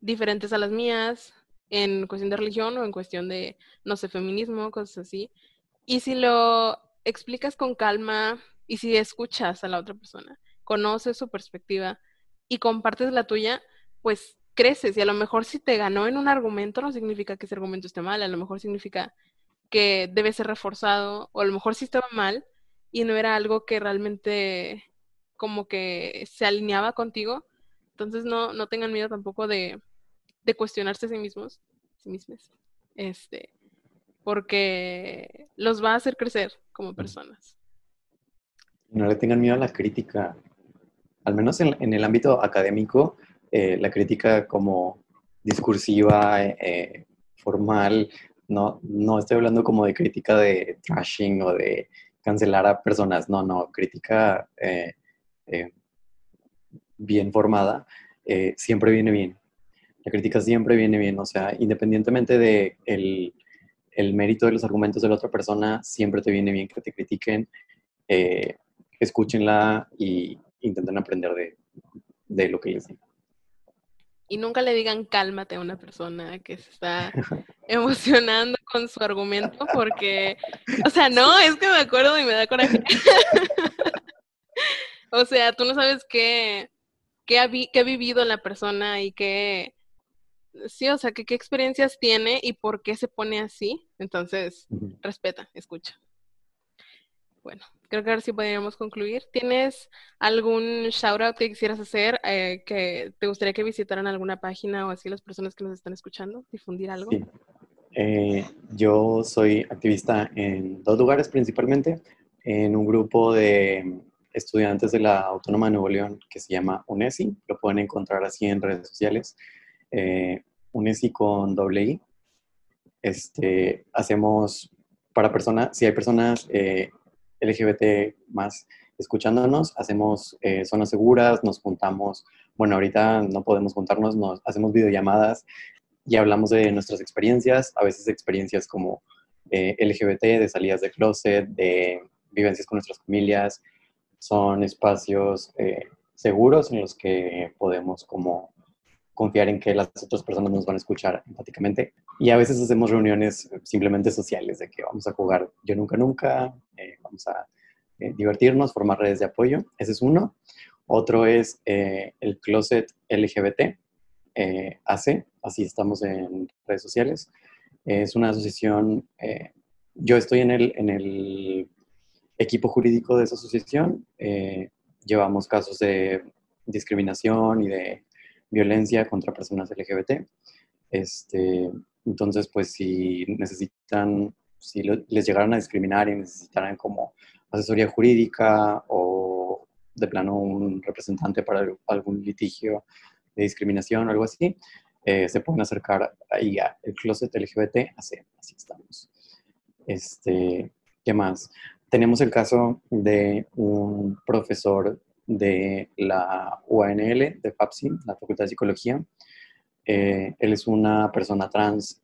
diferentes a las mías, en cuestión de religión o en cuestión de, no sé, feminismo, cosas así. Y si lo explicas con calma y si escuchas a la otra persona, conoces su perspectiva y compartes la tuya, pues creces. Y a lo mejor si te ganó en un argumento no significa que ese argumento esté mal, a lo mejor significa que debe ser reforzado, o a lo mejor sí estaba mal y no era algo que realmente como que se alineaba contigo. Entonces no tengan miedo tampoco de cuestionarse a sí mismos, sí mismas, porque los va a hacer crecer como personas. No le tengan miedo a la crítica. Al menos en el ámbito académico, la crítica como discursiva, formal, no estoy hablando como de crítica de trashing o de cancelar a personas, no, crítica bien formada, siempre viene bien. La crítica siempre viene bien, o sea, independientemente del mérito de los argumentos de la otra persona, siempre te viene bien que te critiquen. Escúchenla y intenten aprender de lo que les digo. Y nunca le digan cálmate a una persona que se está emocionando con su argumento porque, o sea, no, es que me acuerdo y me da coraje. O sea, tú no sabes qué ha vivido la persona y qué, sí, o sea, qué experiencias tiene y por qué se pone así. Entonces, respeta, escucha. Bueno, creo que ahora sí podríamos concluir. ¿Tienes algún shout-out que quisieras hacer? ¿Que te gustaría que visitaran alguna página o así las personas que nos están escuchando? ¿Difundir algo? Sí. Yo soy activista en dos lugares principalmente. En un grupo de estudiantes de la Autónoma de Nuevo León que se llama UNESI. Lo pueden encontrar así en redes sociales. UNESI con doble I. Hacemos para personas, si hay personas LGBT más escuchándonos, hacemos zonas seguras, nos juntamos, bueno, ahorita no podemos juntarnos, nos hacemos videollamadas y hablamos de nuestras experiencias, a veces experiencias como LGBT, de salidas de closet, de vivencias con nuestras familias. Son espacios seguros en los que podemos como confiar en que las otras personas nos van a escuchar empáticamente. Y a veces hacemos reuniones simplemente sociales, de que vamos a jugar Yo Nunca Nunca, vamos a divertirnos, formar redes de apoyo. Ese es uno. Otro es el Closet LGBT, AC, así estamos en redes sociales. Es una asociación, yo estoy en el equipo jurídico de esa asociación. Llevamos casos de discriminación y de violencia contra personas LGBT. Entonces, pues, si les llegaran a discriminar y necesitaran como asesoría jurídica o de plano un representante para algún litigio de discriminación o algo así, se pueden acercar ahí a el Closet LGBT AC. Así estamos. ¿Qué más? Tenemos el caso de un profesor de la UANL, de FAPSI, la Facultad de Psicología. Él es una persona trans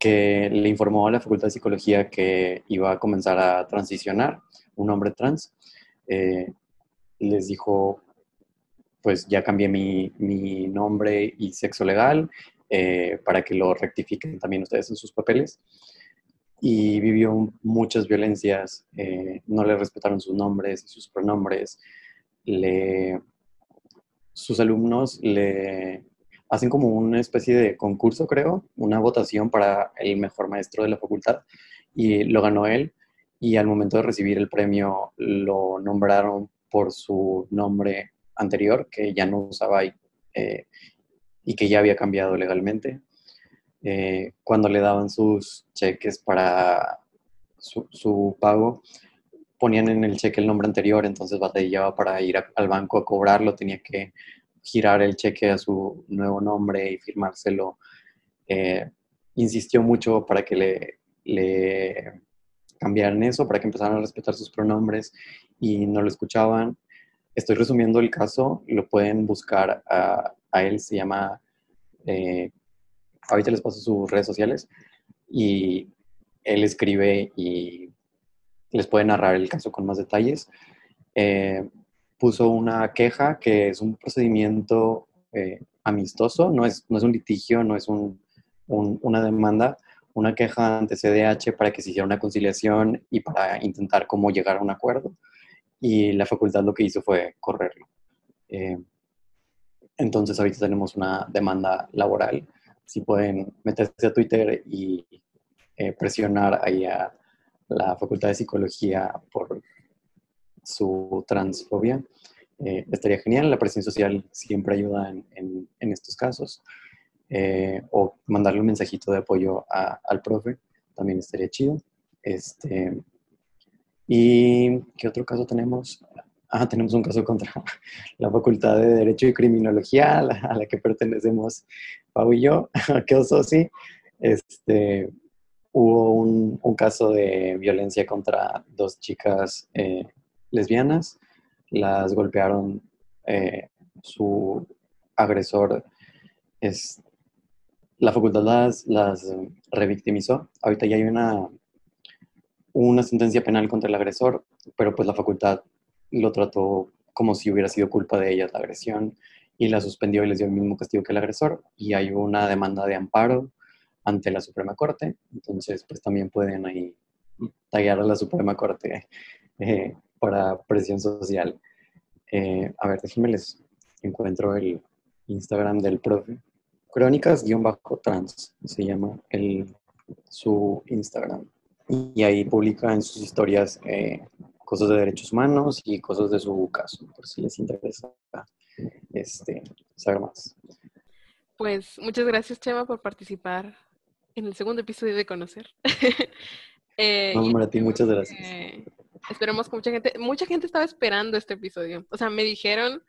que le informó a la Facultad de Psicología que iba a comenzar a transicionar, un hombre trans. Les dijo, pues ya cambié mi nombre y sexo legal para que lo rectifiquen también ustedes en sus papeles. Y vivió muchas violencias, no le respetaron sus nombres, sus pronombres, sus alumnos le hacen como una especie de concurso, creo, una votación para el mejor maestro de la facultad, y lo ganó él, y al momento de recibir el premio lo nombraron por su nombre anterior, que ya no usaba y que ya había cambiado legalmente. Cuando le daban sus cheques para su pago, ponían en el cheque el nombre anterior, entonces batallaba para ir al banco a cobrarlo, tenía que girar el cheque a su nuevo nombre y firmárselo. Insistió mucho para que le cambiaran eso, para que empezaran a respetar sus pronombres y no lo escuchaban. Estoy resumiendo el caso, lo pueden buscar a él, se llama... ahorita les paso sus redes sociales y él escribe y les puede narrar el caso con más detalles. Puso una queja que es un procedimiento amistoso, no es un litigio, no es una demanda, una queja ante CDH para que se hiciera una conciliación y para intentar cómo llegar a un acuerdo. Y la facultad lo que hizo fue correrlo. Entonces ahorita tenemos una demanda laboral. Si pueden meterse a Twitter y presionar ahí a la Facultad de Psicología por su transfobia, estaría genial. La presión social siempre ayuda en estos casos. O mandarle un mensajito de apoyo al profe, también estaría chido. ¿Y qué otro caso tenemos? Ah, tenemos un caso contra la Facultad de Derecho y Criminología, a la que pertenecemos Pau y yo. Qué oso, sí. Hubo un caso de violencia contra dos chicas lesbianas. Las golpearon, su agresor. La facultad las revictimizó. Ahorita ya hay una sentencia penal contra el agresor, pero pues la facultad lo trató como si hubiera sido culpa de ellas la agresión y la suspendió y les dio el mismo castigo que el agresor. Y hay una demanda de amparo ante la Suprema Corte. Entonces, pues también pueden ahí taggear a la Suprema Corte para presión social. A ver, déjenme les encuentro el Instagram del profe. Crónicas-trans se llama su Instagram. Y ahí publica en sus historias cosas de derechos humanos y cosas de su caso, por si les interesa saber más. Pues muchas gracias, Chema, por participar en el segundo episodio de Conocer. Hombre, a ti muchas gracias. Esperemos que mucha gente estaba esperando este episodio. O sea, me dijeron,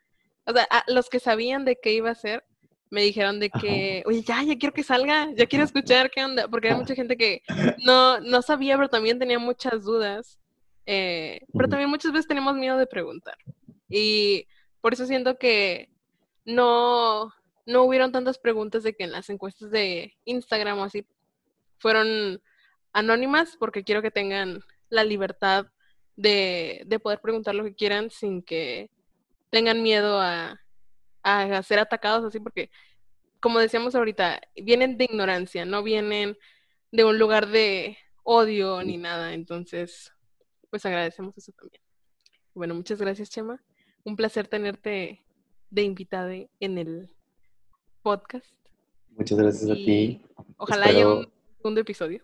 o sea, los que sabían de qué iba a ser, me dijeron de que, oye, ya quiero que salga, ya quiero escuchar qué onda, porque había mucha gente que no sabía, pero también tenía muchas dudas. Pero también muchas veces tenemos miedo de preguntar. Y por eso siento que no hubieron tantas preguntas de que en las encuestas de Instagram o así fueron anónimas, porque quiero que tengan la libertad de poder preguntar lo que quieran sin que tengan miedo a ser atacados así, porque como decíamos ahorita, vienen de ignorancia, no vienen de un lugar de odio ni nada. Entonces, pues agradecemos eso también. Bueno, muchas gracias, Chema. Un placer tenerte de invitada en el podcast. Muchas gracias a ti. Ojalá haya un segundo episodio.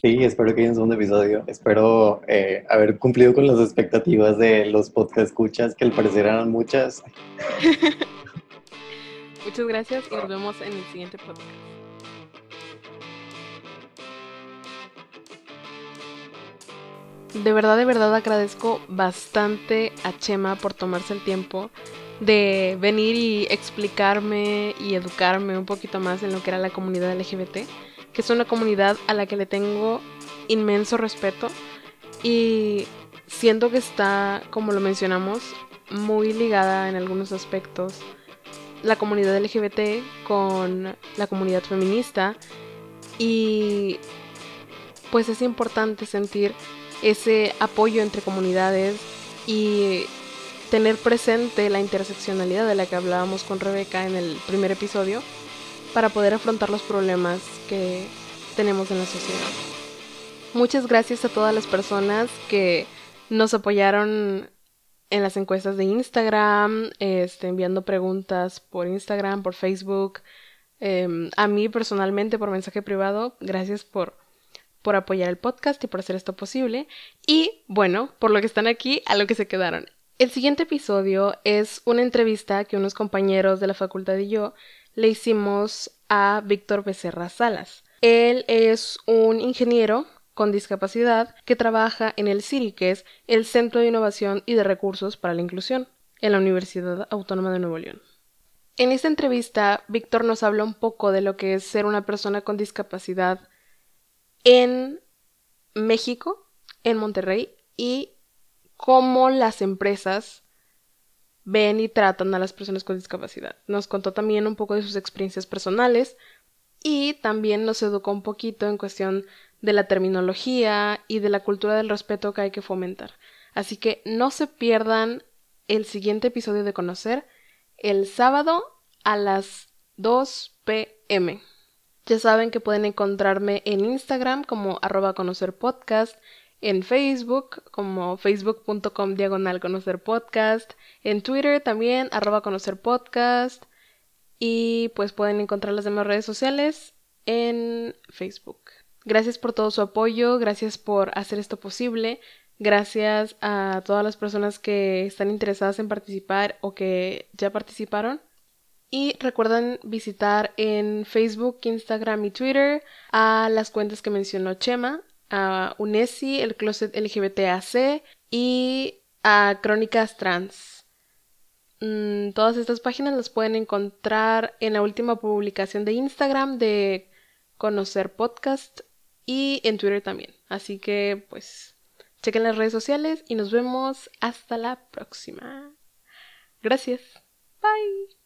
Sí, espero que haya un segundo episodio. Espero haber cumplido con las expectativas de los podcast escuchas, que al parecer eran muchas. Muchas gracias y nos vemos en el siguiente podcast. De verdad agradezco bastante a Chema por tomarse el tiempo de venir y explicarme y educarme un poquito más en lo que era la comunidad LGBT, que es una comunidad a la que le tengo inmenso respeto y siento que está, como lo mencionamos, muy ligada en algunos aspectos la comunidad LGBT con la comunidad feminista, y pues es importante sentir ese apoyo entre comunidades y tener presente la interseccionalidad de la que hablábamos con Rebeca en el primer episodio para poder afrontar los problemas que tenemos en la sociedad. Muchas gracias a todas las personas que nos apoyaron en las encuestas de Instagram, enviando preguntas por Instagram, por Facebook, a mí personalmente por mensaje privado. Gracias por apoyar el podcast y por hacer esto posible. Y bueno, por lo que están aquí, a lo que se quedaron. El siguiente episodio es una entrevista que unos compañeros de la facultad y yo le hicimos a Víctor Becerra Salas. Él es un ingeniero con discapacidad que trabaja en el CIRICES, el Centro de Innovación y de Recursos para la Inclusión, en la Universidad Autónoma de Nuevo León. En esta entrevista, Víctor nos habla un poco de lo que es ser una persona con discapacidad en México, en Monterrey, y cómo las empresas ven y tratan a las personas con discapacidad. Nos contó también un poco de sus experiencias personales y también nos educó un poquito en cuestión de la terminología y de la cultura del respeto que hay que fomentar. Así que no se pierdan el siguiente episodio de Conocer el sábado a las 2 p.m. Ya saben que pueden encontrarme en Instagram como @conocerpodcast, en Facebook como facebook.com/conocerpodcast, en Twitter también @conocerpodcast, y pues pueden encontrar las demás redes sociales en Facebook. Gracias por todo su apoyo, gracias por hacer esto posible, gracias a todas las personas que están interesadas en participar o que ya participaron. Y recuerden visitar en Facebook, Instagram y Twitter a las cuentas que mencionó Chema, a UNESI, el Closet LGBT y a Crónicas-trans. Todas estas páginas las pueden encontrar en la última publicación de Instagram de Conocer Podcast y en Twitter también. Así que pues chequen las redes sociales y nos vemos hasta la próxima. Gracias. Bye.